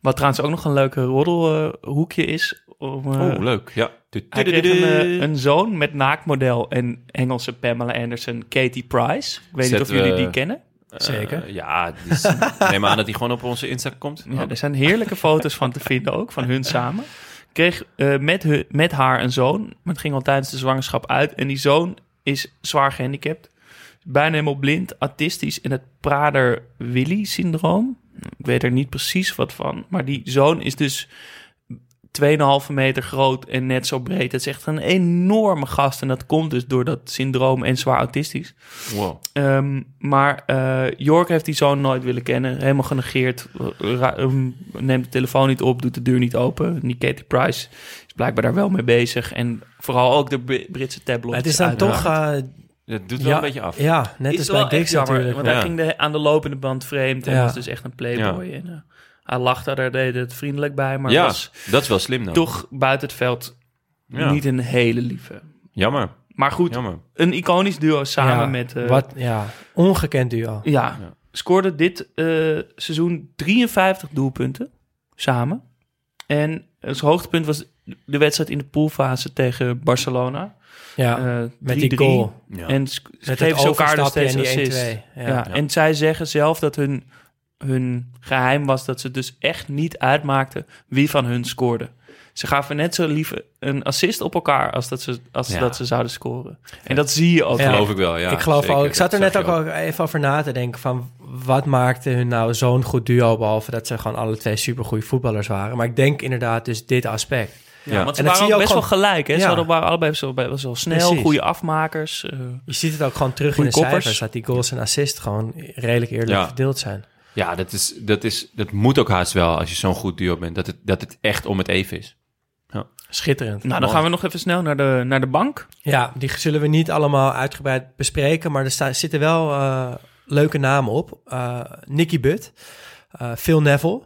Wat trouwens ook nog een leuke roddelhoekje uh, is. Om, uh, oh, leuk, ja. Hij kreeg een, uh, een zoon met naaktmodel en Engelse Pamela Anderson, Katie Price. Ik weet Zet niet of we... jullie die kennen. Uh, Zeker. Ja, dus neem aan dat die gewoon op onze Insta komt. Ja, er zijn heerlijke foto's van te vinden ook, van hun samen. Kreeg uh, met, hun, met haar een zoon, maar het ging al tijdens de zwangerschap uit. En die zoon is zwaar gehandicapt. Bijna helemaal blind, autistisch en het Prader-Willi-syndroom. Ik weet er niet precies wat van. Maar die zoon is dus twee komma vijf meter groot en net zo breed. Het is echt een enorme gast. En dat komt dus door dat syndroom en zwaar autistisch. Wow. Um, maar uh, Yorke heeft die zoon nooit willen kennen. Helemaal genegeerd. Ra- um, neemt de telefoon niet op, doet de deur niet open. Die Katie Price is blijkbaar daar wel mee bezig. En vooral ook de B- Britse tabloids. Het is dan uiteraard. toch... Uh, Dat doet wel ja, een beetje af. Ja, net als bij Dix natuurlijk. Want ja. hij ging de, aan de lopende band vreemd en ja. was dus echt een playboy. Ja. En, uh, hij lachte, daar deed het vriendelijk bij, maar ja, was dat is wel slim dan. Toch buiten het veld ja. niet een hele lieve. Jammer. Maar goed, Jammer. een iconisch duo samen ja, met... Uh, wat, ja, ongekend duo. Ja, ja. Scoorde dit uh, seizoen drieënvijftig doelpunten samen. En het hoogtepunt was de wedstrijd in de poolfase tegen Barcelona. Ja, uh, met die goal. Ja. En ze geven ze elkaar nog steeds assist. Ja, ja. Ja. En zij zeggen zelf dat hun, hun geheim was dat ze dus echt niet uitmaakten wie van hun scoorde. Ze gaven net zo lief een assist op elkaar als dat ze, als ja. dat ze zouden scoren. En dat zie je ook. Ja. Geloof ik wel, ja. Ik geloof zeker. Ook. Ik zat er net ook, ook even over na te denken van wat maakte hun nou zo'n goed duo, behalve dat ze gewoon alle twee supergoeie voetballers waren. Maar ik denk inderdaad dus dit aspect. Ja, ja. Want ze en waren dat ook best gewoon, wel gelijk. Hè? Ja. Ze hadden, waren allebei zo, wel zo snel, goede afmakers. Uh, je ziet het ook gewoon terug in de koppers. Cijfers, dat die goals en assists gewoon redelijk eerlijk ja. verdeeld zijn. Ja, dat, is, dat, is, dat moet ook haast wel als je zo'n goed duo bent, dat het, dat het echt om het even is. Ja. Schitterend. Nou, dan mooi. Gaan we nog even snel naar de, naar de bank. Ja, die zullen we niet allemaal uitgebreid bespreken, maar er sta, zitten wel uh, leuke namen op. Uh, Nicky Butt, uh, Phil Neville,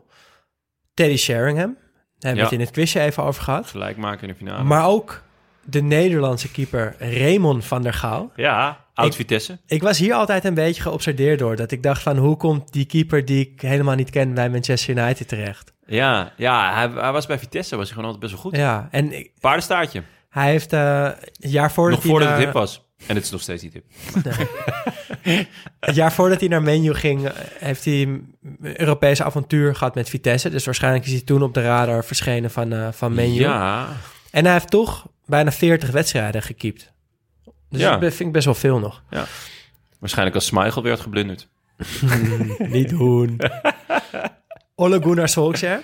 Teddy Sheringham. Daar hebben we ja. het in het quizje even over gehad. Gelijkmaker in de finale. Maar ook de Nederlandse keeper Raymond van der Gaal. Ja, oud-Vitesse. Ik, ik was hier altijd een beetje geobsedeerd door. Dat ik dacht van, hoe komt die keeper die ik helemaal niet ken bij Manchester United terecht? Ja, ja hij, hij was bij Vitesse, was hij gewoon altijd best wel goed. Ja, en ik, paardenstaartje. Hij heeft uh, een jaar voordat nog hij... Nog voordat naar, het hip was. En het is nog steeds niet hip. Nee. Het jaar voordat hij naar Man U ging, heeft hij een Europese avontuur gehad met Vitesse. Dus waarschijnlijk is hij toen op de radar verschenen van, uh, van Man U. Ja. En hij heeft toch bijna veertig wedstrijden gekiept. Dus ja. dat vind ik best wel veel nog. Ja. Waarschijnlijk als Schmeichel werd geblinderd. Niet doen. Ole Gunnar Solskjaer,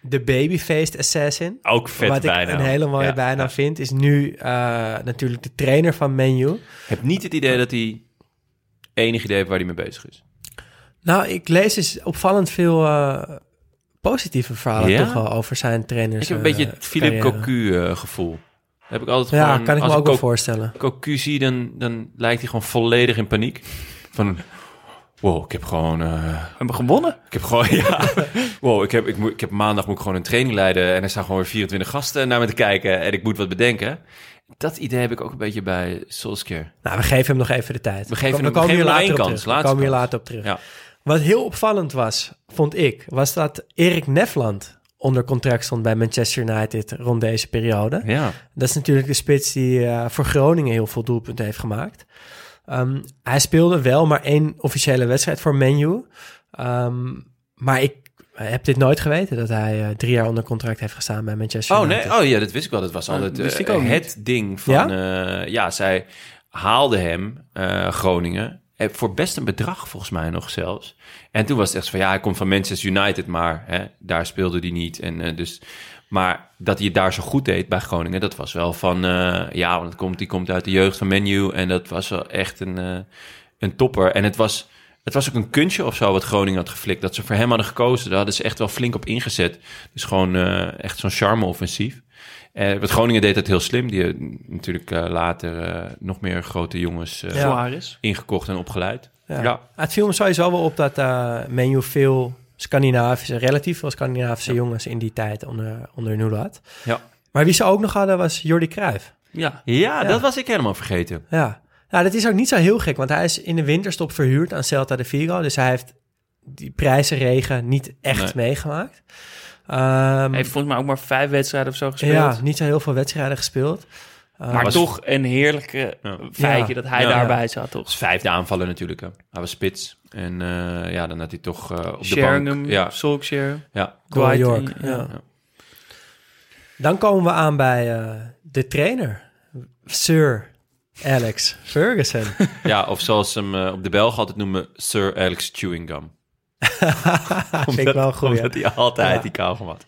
de babyface assassin. Ook vet wat bijna. Wat ik een hele mooie ja. bijna vind, is nu uh, natuurlijk de trainer van Man U. Ik heb niet het idee dat hij enig idee heeft waar hij mee bezig is. Nou, ik lees dus opvallend veel Uh, positieve verhalen ja? toch al over zijn trainers. Ik heb een uh, beetje het Philippe Cocu uh, gevoel. Heb ik altijd ja, gewoon, kan ik me ook ik wel co- voorstellen. Cocu zie, dan, dan lijkt hij gewoon volledig in paniek. Van, wow, ik heb gewoon... Uh, we hebben gewonnen. Ik heb gewoon, ja. wow, ik heb, ik, moet, ik heb maandag moet ik gewoon een training leiden en er staan gewoon weer vierentwintig gasten naar me te kijken en ik moet wat bedenken. Dat idee heb ik ook een beetje bij Solskjaer. Nou, we geven hem nog even de tijd. We geven we hem, we geven hem één kans. We komen kans. Hier later op terug. Ja. Wat heel opvallend was, vond ik, was dat Eric Neville onder contract stond bij Manchester United rond deze periode. Ja. Dat is natuurlijk de spits die uh, voor Groningen heel veel doelpunten heeft gemaakt. Um, hij speelde wel maar één officiële wedstrijd voor Man U. Um, maar ik heb dit nooit geweten, dat hij uh, drie jaar onder contract heeft gestaan bij Manchester oh, United. Nee. Oh ja, dat wist ik wel. Dat was altijd uh, dat uh, het ding van... Ja, uh, ja zij haalden hem, uh, Groningen, voor best een bedrag, volgens mij nog zelfs. En toen was het echt van, ja, hij komt van Manchester United, maar hè, daar speelde hij niet. En, uh, dus, maar dat hij het daar zo goed deed bij Groningen, dat was wel van, uh, ja, want het komt, die komt uit de jeugd van Man U. En dat was wel echt een, uh, een topper. En het was, het was ook een kunstje of zo wat Groningen had geflikt. Dat ze voor hem hadden gekozen, daar hadden ze echt wel flink op ingezet. Dus gewoon uh, echt zo'n charme-offensief. Uh, wat Groningen deed dat heel slim. Die uh, natuurlijk uh, later uh, nog meer grote jongens uh, ja. ingekocht en opgeleid. Ja. Ja. Het viel me sowieso wel op dat uh, Man U veel Scandinavische, relatief veel Scandinavische ja. jongens in die tijd onder, onder nul had. Ja. Maar wie ze ook nog hadden was Jordi Cruijff. Ja. Ja, ja, dat was ik helemaal vergeten. Ja, nou, dat is ook niet zo heel gek, want hij is in de winterstop verhuurd aan Celta de Vigo. Dus hij heeft die prijzenregen niet echt nee. meegemaakt. Um, hij heeft volgens mij ook maar vijf wedstrijden of zo gespeeld. Ja, niet zo heel veel wedstrijden gespeeld. Uh, maar toch een heerlijke ja. feitje ja. dat hij ja, daarbij ja. zat, toch? Vijfde aanvaller natuurlijk. Hè. Hij was spits. En uh, ja, dan had hij toch uh, op Sheringham, de bank... Ja. Solskjaer, ja. Dwight Yorke. Ja. Ja. Ja. Dan komen we aan bij uh, de trainer. Sir Alex Ferguson. Ja, of zoals ze hem uh, op de Belgen altijd noemen, Sir Alex Chewing Gum. Omdat, vind ik wel goed, omdat ja. hij altijd ja. die kauwgom had.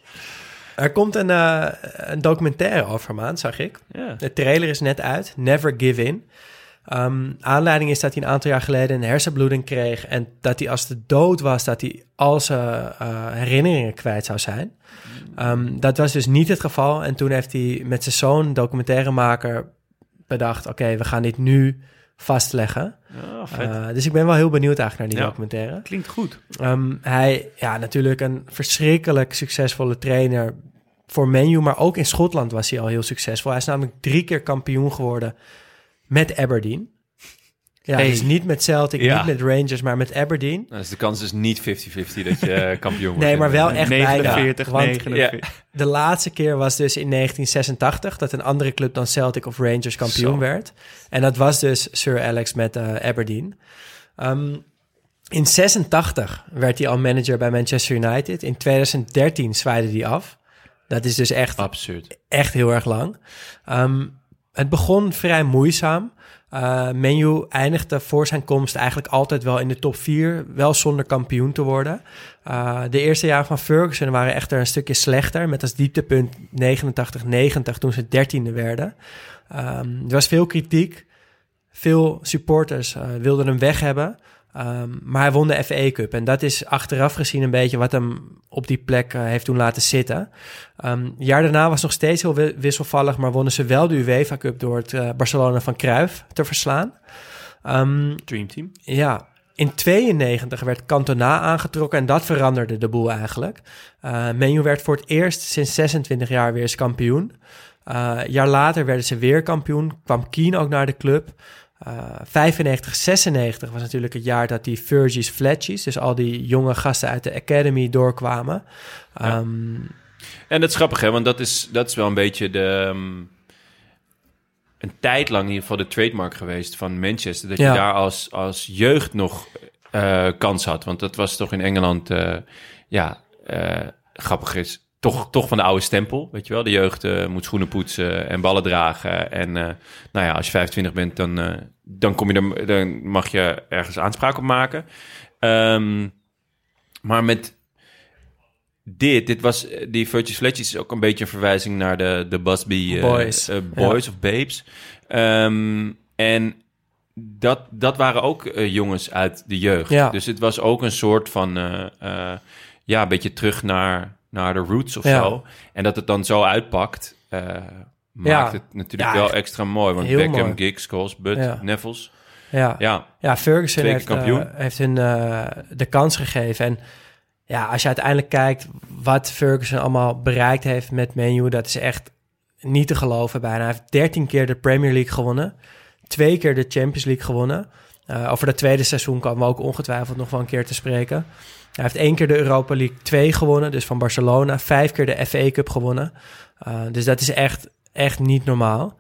Er komt een, uh, een documentaire over hem aan, zag ik. Yeah. De trailer is net uit, Never Give In. Um, aanleiding is dat hij een aantal jaar geleden een hersenbloeding kreeg en dat hij als de dood was, dat hij al zijn uh, herinneringen kwijt zou zijn. Um, dat was dus niet het geval en toen heeft hij met zijn zoon, documentairemaker, bedacht, oké, okay, we gaan dit nu vastleggen. Oh, vet. Uh, dus ik ben wel heel benieuwd eigenlijk naar die ja, documentaire. Klinkt goed. Um, hij, ja, natuurlijk een verschrikkelijk succesvolle trainer voor Man U, maar ook in Schotland was hij al heel succesvol. Hij is namelijk drie keer kampioen geworden met Aberdeen. Ja, hey. Dus niet met Celtic, ja. niet met Rangers, maar met Aberdeen. Nou, dus de kans is niet fifty fifty dat je kampioen wordt. Nee, maar wel echt negenenveertig, bijna. negenenveertig. Want ja. de laatste keer was dus in negentien zesentachtig... dat een andere club dan Celtic of Rangers kampioen Zo. werd. En dat was dus Sir Alex met uh, Aberdeen. Um, in zesentachtig werd hij al manager bij Manchester United. In tweeduizend dertien zwaaide hij af. Dat is dus echt, absurd. Echt heel erg lang. Um, het begon vrij moeizaam. Uh, Menu eindigde voor zijn komst eigenlijk altijd wel in de top vier, wel zonder kampioen te worden. Uh, de eerste jaren van Ferguson waren echter een stukje slechter, met als dieptepunt negenentachtig negentig toen ze dertiende werden. Um, er was veel kritiek, veel supporters uh, wilden hem weg hebben, um, maar hij won de F A Cup. En dat is achteraf gezien een beetje wat hem op die plek uh, heeft doen laten zitten. Um, jaar daarna was nog steeds heel wisselvallig, maar wonnen ze wel de UEFA Cup door het uh, Barcelona van Cruyff te verslaan. Um, Dream Team. Ja. In tweeënnegentig werd Cantona aangetrokken en dat veranderde de boel eigenlijk. Uh, Menu werd voor het eerst sinds zesentwintig jaar weer eens kampioen. Uh, jaar later werden ze weer kampioen, kwam Keane ook naar de club. Uh, vijfennegentig zesennegentig was natuurlijk het jaar dat die Fergie's Fletchies, dus al die jonge gasten uit de academy, doorkwamen. Ja. Um, en dat is grappig, hè? Want dat is, dat is wel een beetje de... Um, een tijd lang in ieder geval de trademark geweest van Manchester. Dat ja. je daar als, als jeugd nog uh, kans had. Want dat was toch in Engeland... Uh, ja, uh, grappig is... Toch, toch van de oude stempel, weet je wel. De jeugd uh, moet schoenen poetsen en ballen dragen. En uh, nou ja, als je vijfentwintig bent, dan, uh, dan, kom je er, dan mag je ergens aanspraak op maken. Um, maar met dit, dit was... Die Virtuous Fletchies is ook een beetje een verwijzing naar de, de Busby uh, Boys, uh, boys ja. of Babes. Um, en dat, dat waren ook uh, jongens uit de jeugd. Ja. Dus het was ook een soort van... Uh, uh, ja, een beetje terug naar... naar de roots of ja. zo. En dat het dan zo uitpakt, uh, maakt ja. het natuurlijk ja, wel extra mooi. Want Beckham, mooi. Giggs, Scholes, Butt, ja. Neville. Ja. Ja. ja, Ferguson heeft, uh, heeft hun uh, de kans gegeven. En ja, als je uiteindelijk kijkt wat Ferguson allemaal bereikt heeft met Man U, dat is echt niet te geloven bijna. Hij heeft dertien keer de Premier League gewonnen. Twee keer de Champions League gewonnen. Uh, over dat tweede seizoen komen we ook ongetwijfeld nog wel een keer te spreken. Hij heeft één keer de Europa League twee gewonnen, dus van Barcelona. Vijf keer de F A Cup gewonnen. Uh, dus dat is echt, echt niet normaal.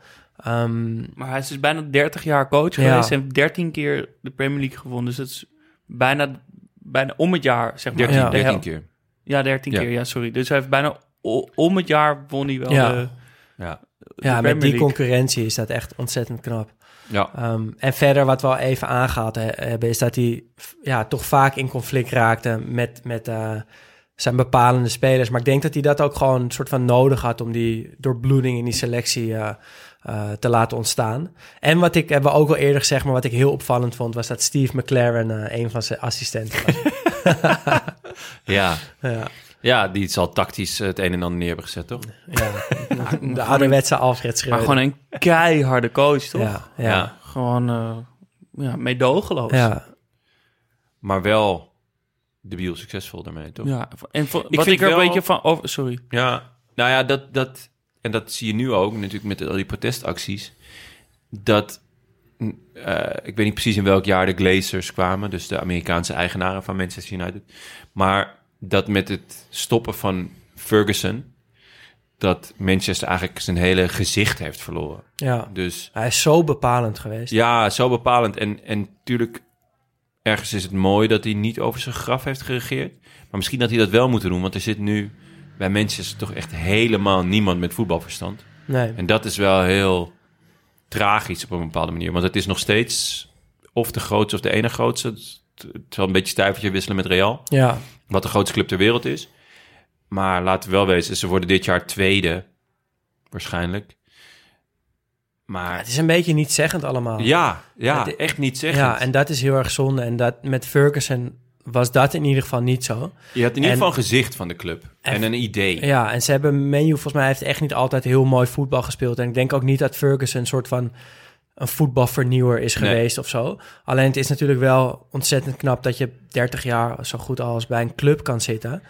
Um, maar hij is dus bijna dertig jaar coach geweest ja. en dertien keer de Premier League gewonnen. Dus dat is bijna, bijna om het jaar, zeg maar. dertien, ja. dertien keer. Ja, dertien ja. keer, ja, sorry. Dus hij heeft bijna o- om het jaar won hij wel ja. de, ja. de ja, Premier League. Ja, met die concurrentie is dat echt ontzettend knap. Ja. Um, en verder wat we al even aangehaald hebben... is dat hij ja, toch vaak in conflict raakte met, met uh, zijn bepalende spelers. Maar ik denk dat hij dat ook gewoon een soort van nodig had... om die doorbloeding in die selectie uh, uh, te laten ontstaan. En wat ik, hebben we ook al eerder gezegd... maar wat ik heel opvallend vond... was dat Steve McLaren uh, een van zijn assistenten was. ja. ja. Ja, die zal tactisch het een en ander neer hebben gezet, toch? Ja, de ouderwetse Alfred Schreuder. Maar gewoon een keiharde coach, toch? Ja, ja. ja. Gewoon uh, ja, meedogenloos. Ja. Maar wel debiel succesvol daarmee, toch? Ja, en voor, ik wat vind ik er wel... een beetje van... Over, sorry. Ja, nou ja, dat, dat... En dat zie je nu ook, natuurlijk met al die protestacties. Dat... Uh, ik weet niet precies in welk jaar de Glazers kwamen. Dus de Amerikaanse eigenaren van Manchester United. Maar... dat met het stoppen van Ferguson... dat Manchester eigenlijk zijn hele gezicht heeft verloren. Ja, dus, hij is zo bepalend geweest. Ja, zo bepalend. En natuurlijk, en ergens is het mooi dat hij niet over zijn graf heeft geregeerd. Maar misschien dat hij dat wel moet doen... want er zit nu bij Manchester toch echt helemaal niemand met voetbalverstand. Nee. En dat is wel heel tragisch op een bepaalde manier. Want het is nog steeds of de grootste of de ene grootste... Het is wel een beetje stuivertje wisselen met Real. Ja. Wat de grootste club ter wereld is. Maar laten we wel wezen, ze worden dit jaar tweede. Waarschijnlijk. Maar ja, het is een beetje nietszeggend allemaal. Ja, ja het, echt nietszeggend. Ja, en dat is heel erg zonde. En dat met Ferguson was dat in ieder geval niet zo. Je had in ieder geval een gezicht van de club. En, en een idee. Ja, en ze hebben... Man U volgens mij heeft echt niet altijd heel mooi voetbal gespeeld. En ik denk ook niet dat Ferguson een soort van... een voetbalvernieuwer is geweest nee. of zo. Alleen het is natuurlijk wel ontzettend knap... dat je dertig jaar zo goed als bij een club kan zitten...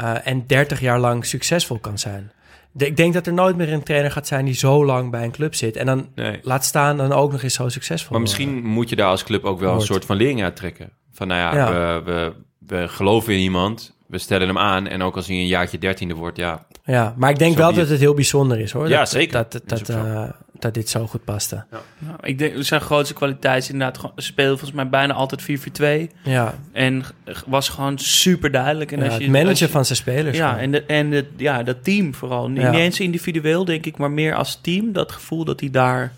Uh, en dertig jaar lang succesvol kan zijn. De, ik denk dat er nooit meer een trainer gaat zijn die zo lang bij een club zit. En dan nee. laat staan dan ook nog eens zo succesvol. Maar misschien worden. Moet je daar als club ook wel Hoort. een soort van lering uit trekken. Van nou ja, ja. We, we, we geloven in iemand, we stellen hem aan. En ook als hij een jaartje dertiende wordt, ja. Ja, maar ik denk wel dat het heel bijzonder is hoor. Ja, dat, zeker. Dat, dat, dat, uh, dat dit zo goed paste. Ja. Nou, ik denk zijn grootste kwaliteit is inderdaad, ze speelde volgens mij bijna altijd vier vier twee. Ja. En was gewoon super duidelijk. En ja, als je, het managen als je, van zijn spelers. Ja, gewoon. en, de, en de, ja, dat team vooral. Niet ja. eens individueel denk ik, maar meer als team. Dat gevoel dat hij daar,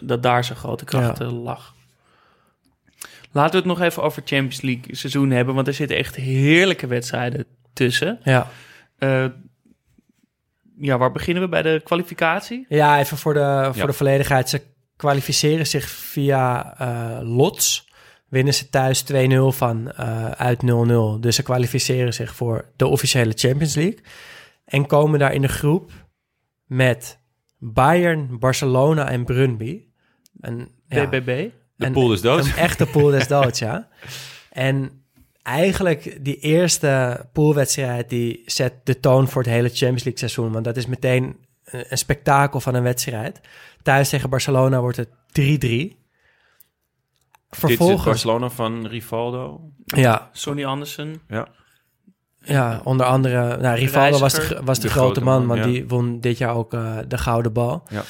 dat daar zijn grote kracht ja. lag. Laten we het nog even over Champions League seizoen hebben. Want er zitten echt heerlijke wedstrijden tussen. Ja. Uh, ja, waar beginnen we? Bij de kwalificatie? Ja, even voor de, voor ja. de volledigheid. Ze kwalificeren zich via uh, lots. Winnen ze thuis twee nul van uh, uit nul nul. Dus ze kwalificeren zich voor de officiële Champions League. En komen daar in de groep met Bayern, Barcelona en Brøndby. En, ja, B B B? De pool is dood. Een echte pool is dood, ja. En eigenlijk die eerste poolwedstrijd die zet de toon voor het hele Champions League seizoen. Want dat is meteen een spektakel van een wedstrijd. Thuis tegen Barcelona wordt het drie drie. Vervolgens... Dit is Barcelona van Rivaldo. Ja. Sonny Andersen. Ja. Ja, onder andere... Nou, Rivaldo was de, was de, de grote, grote man, man, want ja. die won dit jaar ook uh, de gouden bal. Ja.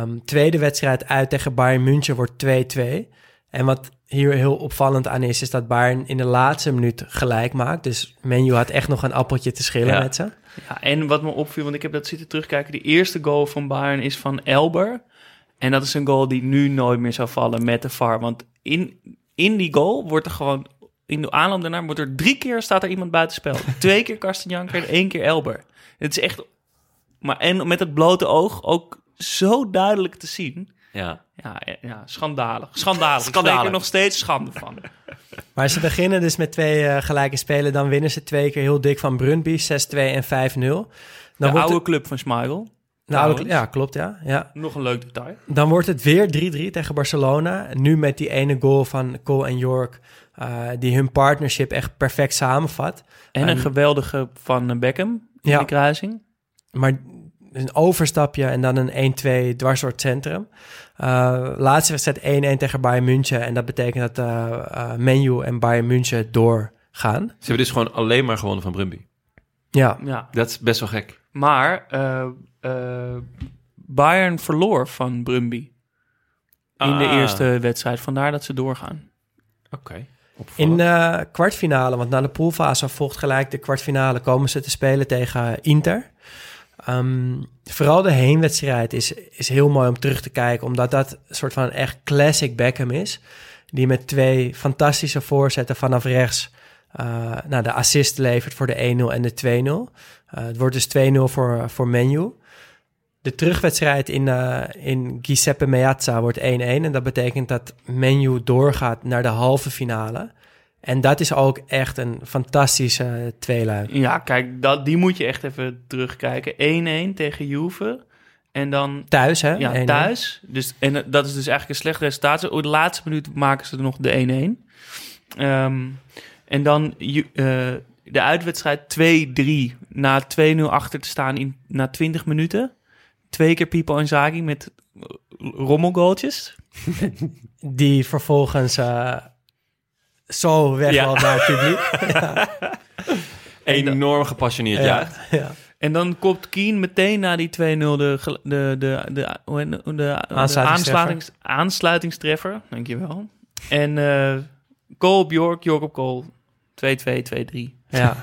Um, tweede wedstrijd uit tegen Bayern München wordt twee twee. En wat hier heel opvallend aan is, is dat Bayern in de laatste minuut gelijk maakt. Dus Man U had echt nog een appeltje te schillen ja. met ze. Ja, en wat me opviel, want ik heb dat zitten terugkijken, de eerste goal van Bayern is van Elber. En dat is een goal die nu nooit meer zou vallen met de V A R. Want in, in die goal wordt er gewoon... In de aanloop daarna wordt er drie keer staat er iemand buitenspel. Twee keer Karsten Janker en één keer Elber. Het is echt... Maar en met het blote oog ook zo duidelijk te zien. Ja, ja, ja schandalig. Schandalig. Ik spreek er nog steeds schande van. Maar ze beginnen dus met twee uh, gelijke spelen. Dan winnen ze twee keer heel dik van Brøndby. zes twee en vijf nul. Dan de oude het... club van Schmeichel. Nou, ja, klopt, ja. ja. Nog een leuk detail. Dan wordt het weer drie drie tegen Barcelona. Nu met die ene goal van Colin York... Uh, die hun partnership echt perfect samenvat. En een uh, geweldige van Beckham in ja. de kruising. Maar een overstapje en dan een één twee dwars door het centrum. Uh, laatste wedstrijd één één tegen Bayern München. En dat betekent dat uh, uh, Man U en Bayern München doorgaan. Ze hebben dus gewoon alleen maar gewonnen van Brøndby. Ja. ja. Dat is best wel gek. Maar uh, uh, Bayern verloor van Brøndby ah. in de eerste wedstrijd. Vandaar dat ze doorgaan. Oké. Okay. In de uh, kwartfinale, want na de poolfase volgt gelijk de kwartfinale... komen ze te spelen tegen Inter. Um, vooral de heenwedstrijd is, is heel mooi om terug te kijken... omdat dat een soort van echt classic Beckham is... die met twee fantastische voorzetten vanaf rechts... Uh, nou, de assist levert voor de één nul en de twee nul. Uh, het wordt dus twee nul voor, voor Man U. De terugwedstrijd in, uh, in Giuseppe Meazza wordt één één. En dat betekent dat Man U doorgaat naar de halve finale. En dat is ook echt een fantastische tweeluik. Ja, kijk, dat, die moet je echt even terugkijken. één één tegen Juve. En dan... Thuis, hè? Ja, één één. Thuis. Dus, en dat is dus eigenlijk een slecht resultaat. Op de laatste minuut maken ze nog de één één. Um, en dan... Uh, de uitwedstrijd twee drie. Na twee nul achter te staan in, na twintig minuten... Twee keer Pipo en Zagi met rommelgoaltjes. Die vervolgens uh, zo wegvalt ja. naar het publiek. ja. Enorm gepassioneerd, ja. ja. ja. En dan kopt Keane meteen na die twee nul de, de, de, de, de, de aansluitingstreffer. aansluitingstreffer. Dankjewel. En uh, Cole op York, York op Cole. twee twee, twee drie. Ja.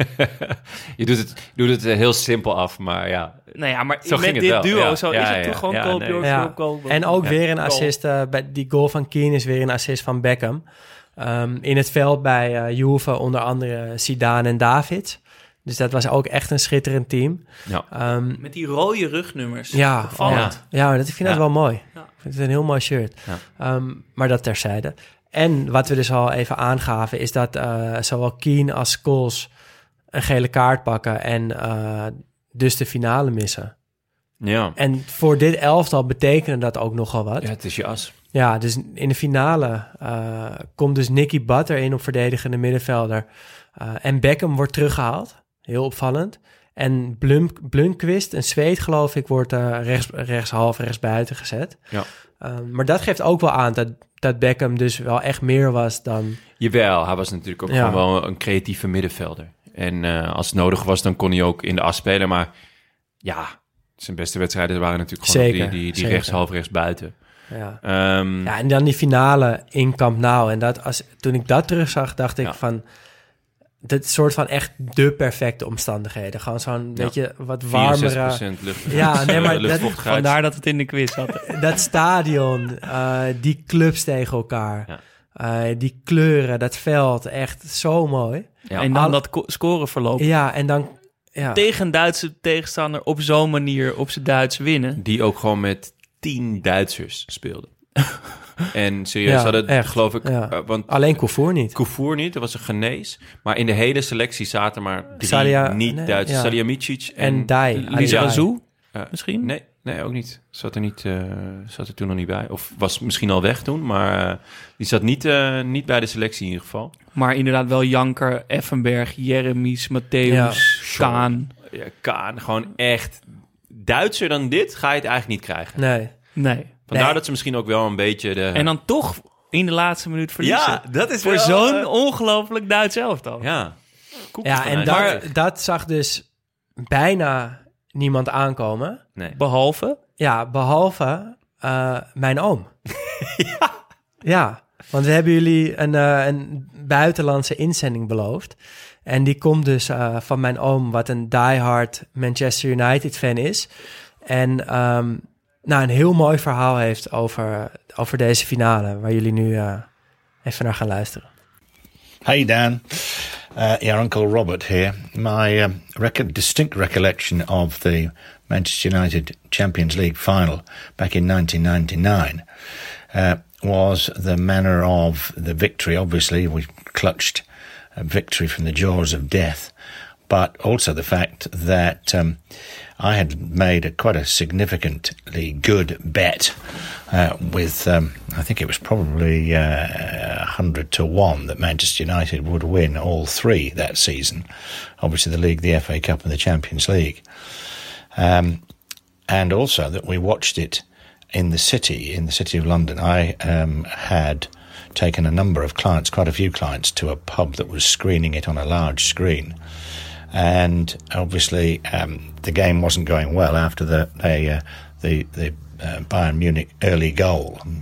je, doet het, je doet het heel simpel af, maar ja. Nou ja, maar zo met dit wel. duo, ja. zo ja, is ja, het ja, toch ja, gewoon Cole, ja, York, ja. En ook ja. weer een assist, uh, bij die goal van Keane is weer een assist van Beckham. Um, in het veld bij uh, Juve onder andere Zidane en David. Dus dat was ook echt een schitterend team. Ja. Um, met die rode rugnummers. Ja, oh, ja. ja dat, ik vind ja. dat wel mooi. Ja. Ik vind het een heel mooi shirt. Ja. Um, maar dat terzijde. En wat we dus al even aangaven... is dat uh, zowel Keane als Scholes een gele kaart pakken... en uh, dus de finale missen. Ja. En voor dit elftal betekende dat ook nogal wat. Ja, het is je as. Ja, dus in de finale uh, komt dus Nicky Butt in op verdedigende middenvelder. Uh, en Beckham wordt teruggehaald. Heel opvallend. En Blum, Blumquist, een Zweed geloof ik, wordt uh, rechts, rechtshalf, rechtsbuiten gezet. Ja. Um, maar dat geeft ook wel aan dat, dat Beckham dus wel echt meer was dan... Jawel, hij was natuurlijk ook ja. gewoon wel een creatieve middenvelder. En uh, als het nodig was, dan kon hij ook in de as spelen. Maar ja, zijn beste wedstrijden waren natuurlijk gewoon zeker, die, die, die rechtshalf, rechtsbuiten. Ja. Um, ja, en dan die finale in Camp Nou. En dat als, toen ik dat terugzag, dacht ik ja. van... Dit soort van echt de perfecte omstandigheden. Gewoon zo'n, ja. weet je, wat warmere... vierenzestig procent lucht, ja, nee, maar dat, vandaar dat het in de quiz zat. Dat stadion, uh, die clubs tegen elkaar. Ja. Uh, die kleuren, dat veld, echt zo mooi. Ja. En dan Al, dat scoreverloop. Ja, en dan... Ja. Tegen Duitse tegenstander op zo'n manier op zijn Duits winnen. Die ook gewoon met tien Duitsers speelden. En serieus ja, hadden, echt, geloof ik... Ja. Uh, want alleen Coufour niet. Coufour niet, dat was een Genees. Maar in de hele selectie zaten maar drie niet-Duitsers. Nee, Salihamidzic ja. en, en Dai. Lizarazu uh, misschien? Nee, nee, ook niet. Zat er, niet, uh, zat er toen nog niet bij. Of was misschien al weg toen, maar uh, die zat niet, uh, niet bij de selectie in ieder geval. Maar inderdaad wel Janker, Effenberg, Jeremies, Matthäus, ja. Kaan. Ja, Kaan, gewoon echt... Duitser dan dit ga je het eigenlijk niet krijgen. Nee, nee. Vandaar nee. dat ze misschien ook wel een beetje de... En dan toch in de laatste minuut verliezen. Ja, dat is voor wel... zo'n ongelooflijk Duits elftal. Ja, ja en daar, dat zag dus bijna niemand aankomen. Nee. Behalve? Ja, behalve uh, mijn oom. ja. ja, want we hebben jullie een, uh, een buitenlandse inzending beloofd. En die komt dus uh, van mijn oom, wat een diehard Manchester United fan is. En... Um, nou, een heel mooi verhaal heeft over, over deze finale, waar jullie nu uh, even naar gaan luisteren. Hey Dan, uh, your uncle Robert here. My um, record, distinct recollection of the Manchester United Champions League final back in nineteen ninety-nine uh, was the manner of the victory. Obviously, we clutched a victory from the jaws of death. But also the fact that um, I had made a quite a significantly good bet uh, with, um, I think it was probably uh, one hundred to one that Manchester United would win all three that season. Obviously the league, the F A Cup and the Champions League. Um, and also that we watched it in the city, in the city of London. I um, had taken a number of clients, quite a few clients, to a pub that was screening it on a large screen. And obviously, um, the game wasn't going well after the they, uh, the the uh, Bayern Munich early goal. And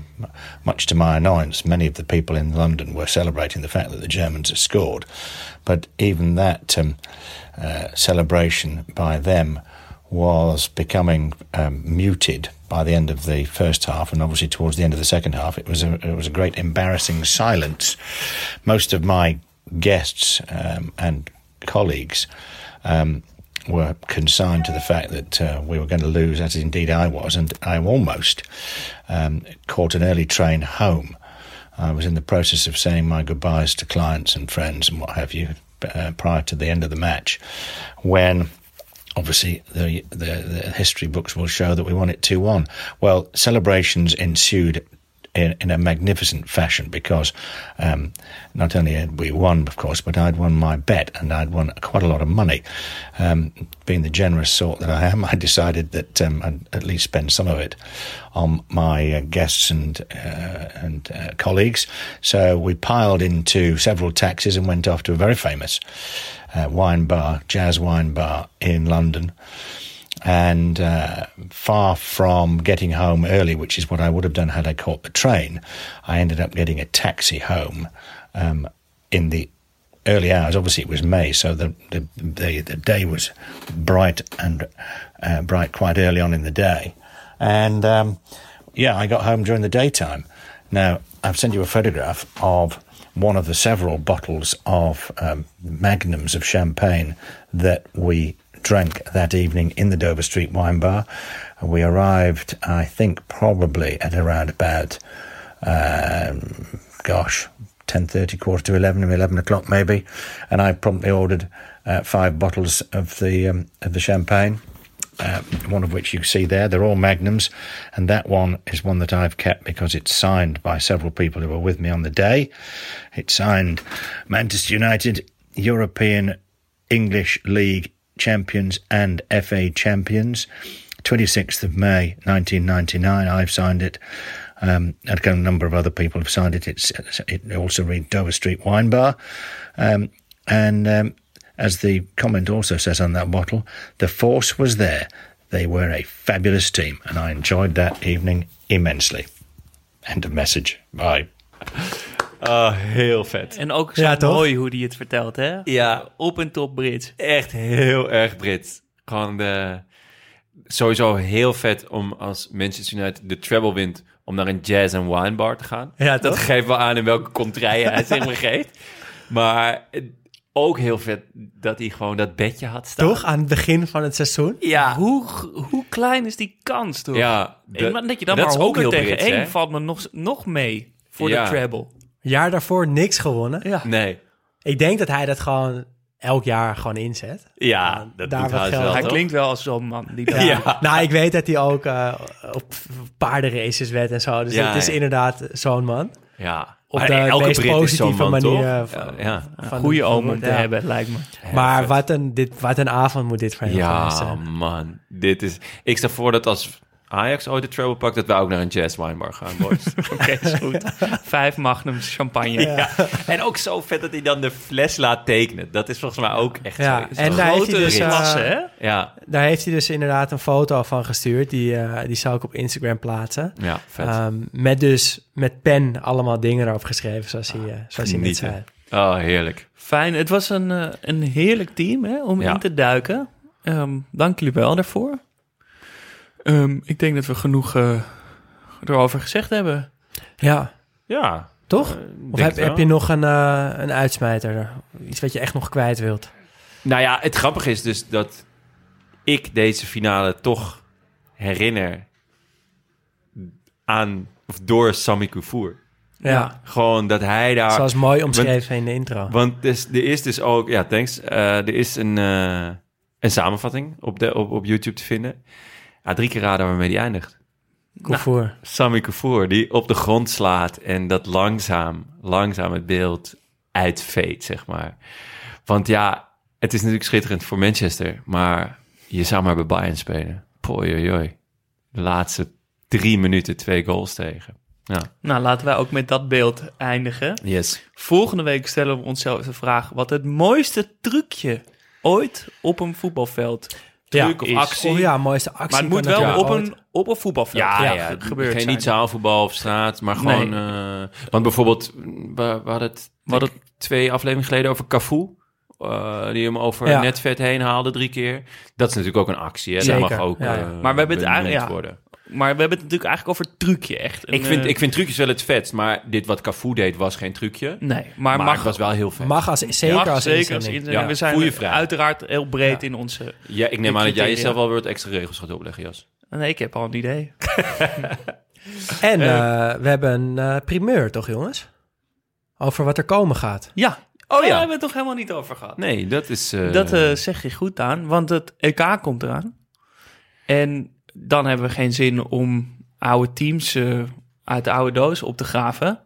much to my annoyance, many of the people in London were celebrating the fact that the Germans had scored. But even that um, uh, celebration by them was becoming um, muted by the end of the first half, and obviously towards the end of the second half, it was a, it was a great embarrassing silence. Most of my guests um, and colleagues um, were consigned to the fact that uh, we were going to lose, as indeed I was, and I almost um, caught an early train home. I was in the process of saying my goodbyes to clients and friends and what have you uh, prior to the end of the match, when obviously the, the, the history books will show that we won it two one. Well, celebrations ensued In, in a magnificent fashion, because um, not only had we won, of course, but I'd won my bet and I'd won quite a lot of money. Um, being the generous sort that I am, I decided that um, I'd at least spend some of it on my uh, guests and uh, and uh, colleagues. So we piled into several taxis and went off to a very famous uh, wine bar, jazz wine bar in London. And uh, far from getting home early, which is what I would have done had I caught the train, I ended up getting a taxi home um, in the early hours. Obviously, it was May, so the the, the, the day was bright and uh, bright quite early on in the day. And um, yeah, I got home during the daytime. Now, I've sent you a photograph of one of the several bottles of um, magnums of champagne that we drank that evening in the Dover Street wine bar. We arrived, I think, probably at around about, um, gosh, ten thirty, quarter to eleven, eleven o'clock maybe. And I promptly ordered uh, five bottles of the um, of the champagne, uh, one of which you see there. They're all magnums. And that one is one that I've kept because it's signed by several people who were with me on the day. It's signed Manchester United European English League champions and F A champions. twenty-sixth of May nineteen ninety-nine, I've signed it. Um, and a number of other people have signed it. It's, it also read Dover Street Wine Bar. Um, and um, as the comment also says on that bottle, the force was there. They were a fabulous team, and I enjoyed that evening immensely. End of message. Bye. Oh, heel vet. En ook zo ja, mooi hoe hij het vertelt, hè? Ja. Op en top Brits. Echt heel erg Brits. Gewoon de... Sowieso heel vet om als Manchester United de treble wint... om naar een jazz- en winebar te gaan. Ja, dat geeft wel aan in welke contraien hij zich begeeft. Maar... Ook heel vet dat hij gewoon dat bedje had staan. Toch? Aan het begin van het seizoen? Ja. Hoe, hoe klein is die kans, toch? Ja. De, en dat je dan dat maar honderd tegen Brits, één hè? Valt me nog, nog mee voor ja. de treble. Jaar daarvoor niks gewonnen. Ja. Nee. Ik denk dat hij dat gewoon elk jaar gewoon inzet. Ja, dat doet hij wel. Hij klinkt wel als zo'n man. Die ja. Ja. Nou, ik weet dat hij ook uh, op paardenraces wed en zo. Dus ja, het is ja. inderdaad zo'n man. Ja. Op de elke meest Brit positieve man, manier van, ja, ja. van goede omen te ja. hebben, lijkt me. Heel maar vet. wat een, dit, wat een avond moet dit voor jou ja, zijn. Ja, man. Dit is, ik stel voor dat als Ajax ooit de treble pakt... dat we ook naar een jazz-winebar gaan, boys. Oké, okay, is goed. Vijf magnums champagne. Ja. Ja. En ook zo vet dat hij dan de fles laat tekenen. Dat is volgens mij ook echt ja. zo. En daar heeft, hij dus, klasse, hè? Ja. daar heeft hij dus inderdaad een foto van gestuurd. Die, uh, die zal ik op Instagram plaatsen. Ja, vet. Um, met dus met pen allemaal dingen erop geschreven, zoals ah, hij, uh, zoals hij net zei. Oh, heerlijk. Fijn. Het was een, uh, een heerlijk team hè, om ja. in te duiken. Um, dank jullie wel daarvoor. Um, ik denk dat we genoeg uh, erover gezegd hebben. Ja. Ja. Toch? Uh, of heb, heb je nog een, uh, een uitsmijter? Iets wat je echt nog kwijt wilt? Nou ja, het grappige is dus dat ik deze finale toch herinner aan, of door Sami Koufour. Ja. ja. Gewoon dat hij daar... Zoals mooi omschreven want, in de intro. Want dus, er is dus ook, ja, thanks. Uh, er is een, uh, een samenvatting op, de, op, op YouTube te vinden... Ja, drie keer raden waarmee die eindigt. Koufour. Nou, Sami Koufour, die op de grond slaat... en dat langzaam, langzaam het beeld uitveet, zeg maar. Want ja, het is natuurlijk schitterend voor Manchester... maar je zou maar bij Bayern spelen. Pojojoj. De laatste drie minuten twee goals tegen. Ja. Nou, laten wij ook met dat beeld eindigen. Yes. Volgende week stellen we onszelf de vraag... wat het mooiste trucje ooit op een voetbalveld... Truc ja, of actie. Oh ja, mooiste actie. Maar het moet wel het op, een, op een voetbalveld ja, ja, ja, gebeurd geen zijn. Niet zaalvoetbal of straat, maar gewoon... Nee. Uh, want bijvoorbeeld, we, we hadden het we hadden twee afleveringen geleden over Cafu. Uh, die hem over ja. netvet heen haalde drie keer. Dat is natuurlijk ook een actie. Hè? Zeker. Dat mag ook ja. uh, maar we hebben het eigenlijk ja. worden. Maar we hebben het natuurlijk eigenlijk over trucje, echt. Een, ik, vind, ik vind trucjes wel het vetst, maar dit wat Cafu deed was geen trucje. Nee, maar, maar mag, het was wel heel vet. Mag als, zeker mag als zeker als inzending. Ja, we zijn goeie vraag. Uiteraard heel breed ja. in onze... Ja, ik neem aan dat jij jezelf wel weer wat extra regels gaat opleggen, Jas. Nee, ik heb al een idee. en uh, we hebben een uh, primeur, toch jongens? Over wat er komen gaat. Ja. Oh, oh ja. Daar hebben we het toch helemaal niet over gehad. Nee, dat is... Uh... Dat uh, zeg je goed aan, want het E K komt eraan. En... Dan hebben we geen zin om oude teams uh, uit de oude doos op te graven.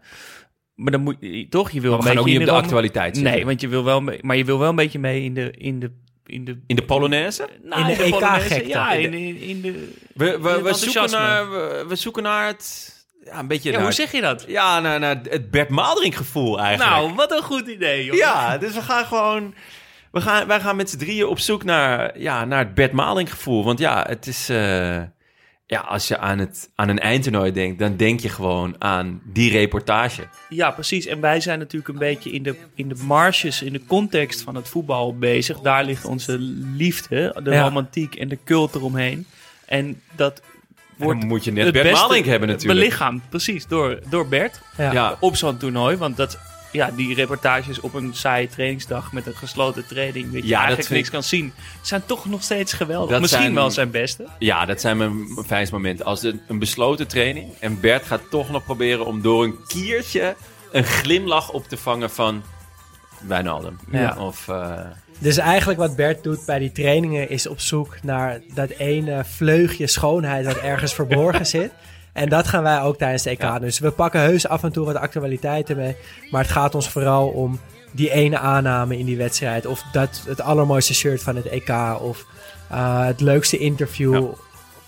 Maar dan moet je toch, je wil een beetje ook niet in op de, de actualiteit zitten. Nee, want je wil wel mee, maar je wil wel een beetje mee in de in de in de in de Polonaise? Nou, in de, de E K-gekte. Ja, in de, in de we we, in het we zoeken naar we, we zoeken naar het ja, een beetje ja, naar hoe zeg je dat? Ja, naar, naar het Bert Maaldering gevoel eigenlijk. Nou, wat een goed idee, joh. Ja, dus we gaan gewoon We gaan, wij gaan met z'n drieën op zoek naar, ja, naar het Bert Maaldering gevoel. Want ja, het is, uh, ja, als je aan, het, aan een eindtoernooi denkt... dan denk je gewoon aan die reportage. Ja, precies. En wij zijn natuurlijk een beetje in de, in de marges... in de context van het voetbal bezig. Daar ligt onze liefde, de ja. romantiek en de cult eromheen. En dat... En dan moet je net Bert Maaldering hebben natuurlijk. Belichaamd, precies, door, door Bert. Ja. Ja. Op zo'n toernooi, want dat... Ja, die reportages op een saaie trainingsdag met een gesloten training... dat je ja, eigenlijk dat niks ik... kan zien, zijn toch nog steeds geweldig. Dat Misschien zijn... wel zijn beste. Ja, dat zijn mijn fijnste momenten. Als het een besloten training... en Bert gaat toch nog proberen om door een kiertje... een glimlach op te vangen van Wijnaldum. Ja. Of... Uh... Dus eigenlijk wat Bert doet bij die trainingen... is op zoek naar dat ene vleugje schoonheid... dat ergens verborgen zit... En dat gaan wij ook tijdens de E K. Ja. Dus we pakken heus af en toe wat actualiteiten mee. Maar het gaat ons vooral om die ene aanname in die wedstrijd. Of dat, het allermooiste shirt van het E K. Of uh, het leukste interview ja.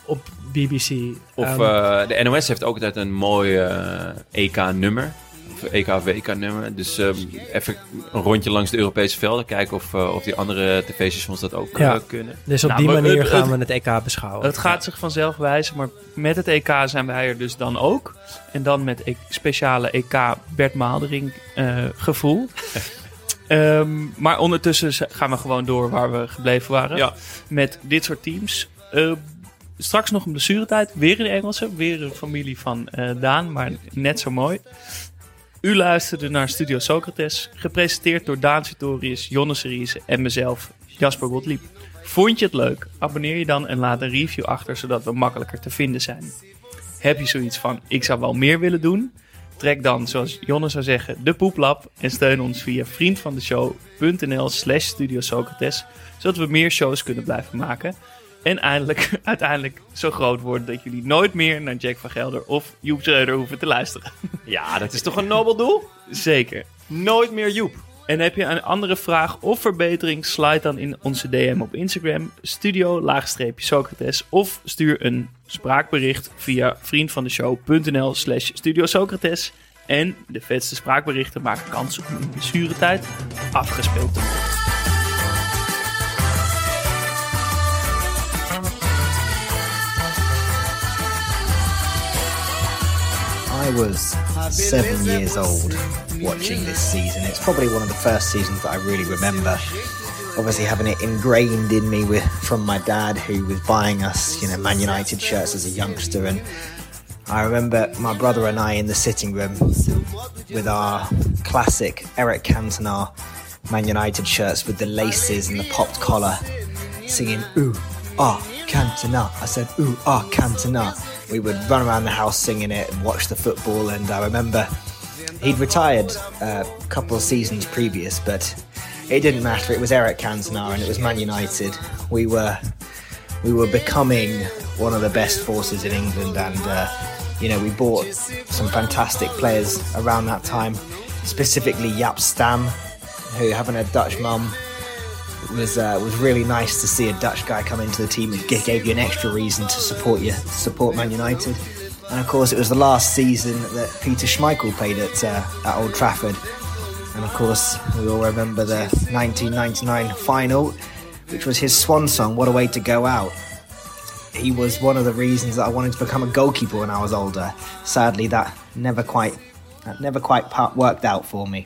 op B B C. Of um, uh, de N O S heeft ook altijd een mooi E K-nummer. Of E K W K-nummer. Dus um, even een rondje langs de Europese velden. Kijken of, uh, of die andere tv-stations dat ook ja. uh, kunnen. Dus op nou, die manier het, het, gaan we het E K beschouwen. Het gaat zich vanzelf wijzen. Maar met het E K zijn wij er dus dan ook. En dan met e- speciale E K Bert Maaldering uh, gevoel. um, maar ondertussen gaan we gewoon door waar we gebleven waren. Ja. Met dit soort teams. Uh, Straks nog een blessuretijd. Weer in de Engelse. Weer een familie van uh, Daan. Maar net zo mooi. U luisterde naar Studio Socrates. Gepresenteerd door Daan Sartorius, Jonne Seriese en mezelf, Jasper Gottlieb. Vond je het leuk? Abonneer je dan en laat een review achter, zodat we makkelijker te vinden zijn. Heb je zoiets van, ik zou wel meer willen doen? Trek dan, zoals Jonne zou zeggen, de poeplap. En steun ons via vriendvandeshow.nl slash Studio Socrates. Zodat we meer shows kunnen blijven maken. En eindelijk, uiteindelijk zo groot worden dat jullie nooit meer naar Jack van Gelder of Joep Schreuder hoeven te luisteren. Ja, dat is toch een nobel doel? Zeker. Nooit meer Joep. En heb je een andere vraag of verbetering, sluit dan in onze D M op Instagram, studio-socrates, of stuur een spraakbericht via vriendvandeshow.nl slash studiosocrates. En de vetste spraakberichten maken kans op een blessuretijd afgespeeld te worden. I was seven years old watching this season. It's probably one of the first seasons that I really remember. Obviously having it ingrained in me with, from my dad, who was buying us, you know, Man United shirts as a youngster. And I remember my brother and I in the sitting room with our classic Eric Cantona Man United shirts with the laces and the popped collar, singing, ooh, ah, Cantona. I said, ooh, ah, Cantona. We would run around the house singing it and watch the football. And I remember he'd retired uh, a couple of seasons previous, but it didn't matter. It was Eric Cantona and it was Man United. We were we were becoming one of the best forces in England. And, uh, you know, we bought some fantastic players around that time, specifically Jaap Stam, who, having a Dutch mum, It was uh, was really nice to see a Dutch guy come into the team and gave you an extra reason to support you, support Man United. And of course, it was the last season that Peter Schmeichel played at uh, at Old Trafford. And of course, we all remember the nineteen ninety-nine final, which was his swan song, What a Way to Go Out. He was one of the reasons that I wanted to become a goalkeeper when I was older. Sadly, that never quite that never quite worked out for me.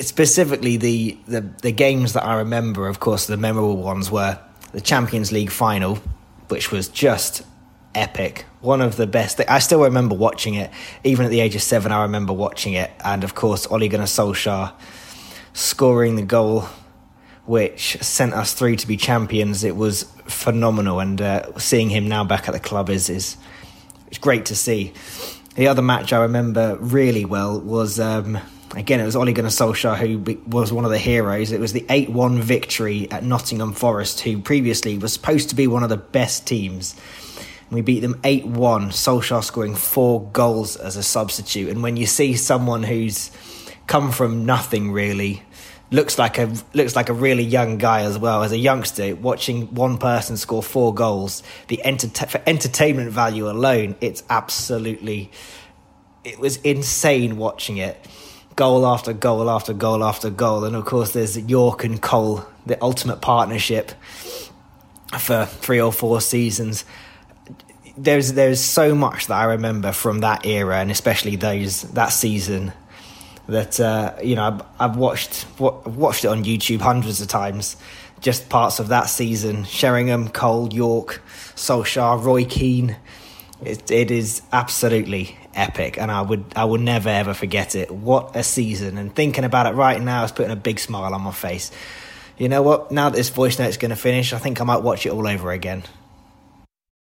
Specifically, the, the, the games that I remember, of course, the memorable ones were the Champions League final, which was just epic. One of the best. I still remember watching it. Even at the age of seven, I remember watching it. And, of course, Ole Gunnar Solskjaer scoring the goal, which sent us through to be champions. It was phenomenal. And uh, seeing him now back at the club is, is, is great to see. The other match I remember really well was... Um, Again, it was Ole Gunnar Solskjaer who was one of the heroes. It was the eight one victory at Nottingham Forest, who previously was supposed to be one of the best teams. We beat them eight one, Solskjaer scoring four goals as a substitute. And when you see someone who's come from nothing really, looks like a looks like a really young guy as well, as a youngster, watching one person score four goals, the enter- for entertainment value alone, it's absolutely... It was insane watching it. Goal after goal after goal after goal. And of course, there's York and Cole, the ultimate partnership for three or four seasons. There's there's so much that I remember from that era, and especially those that season. That uh, you know, I've, I've watched watched it on YouTube hundreds of times. Just parts of that season: Sheringham, Cole, York, Solskjaer, Roy Keane. It, it is absolutely epic, and I would I will never ever forget it. What a season! And thinking about it right now is putting a big smile on my face. You know what? Now that this voice note's going to finish, I think I might watch it all over again.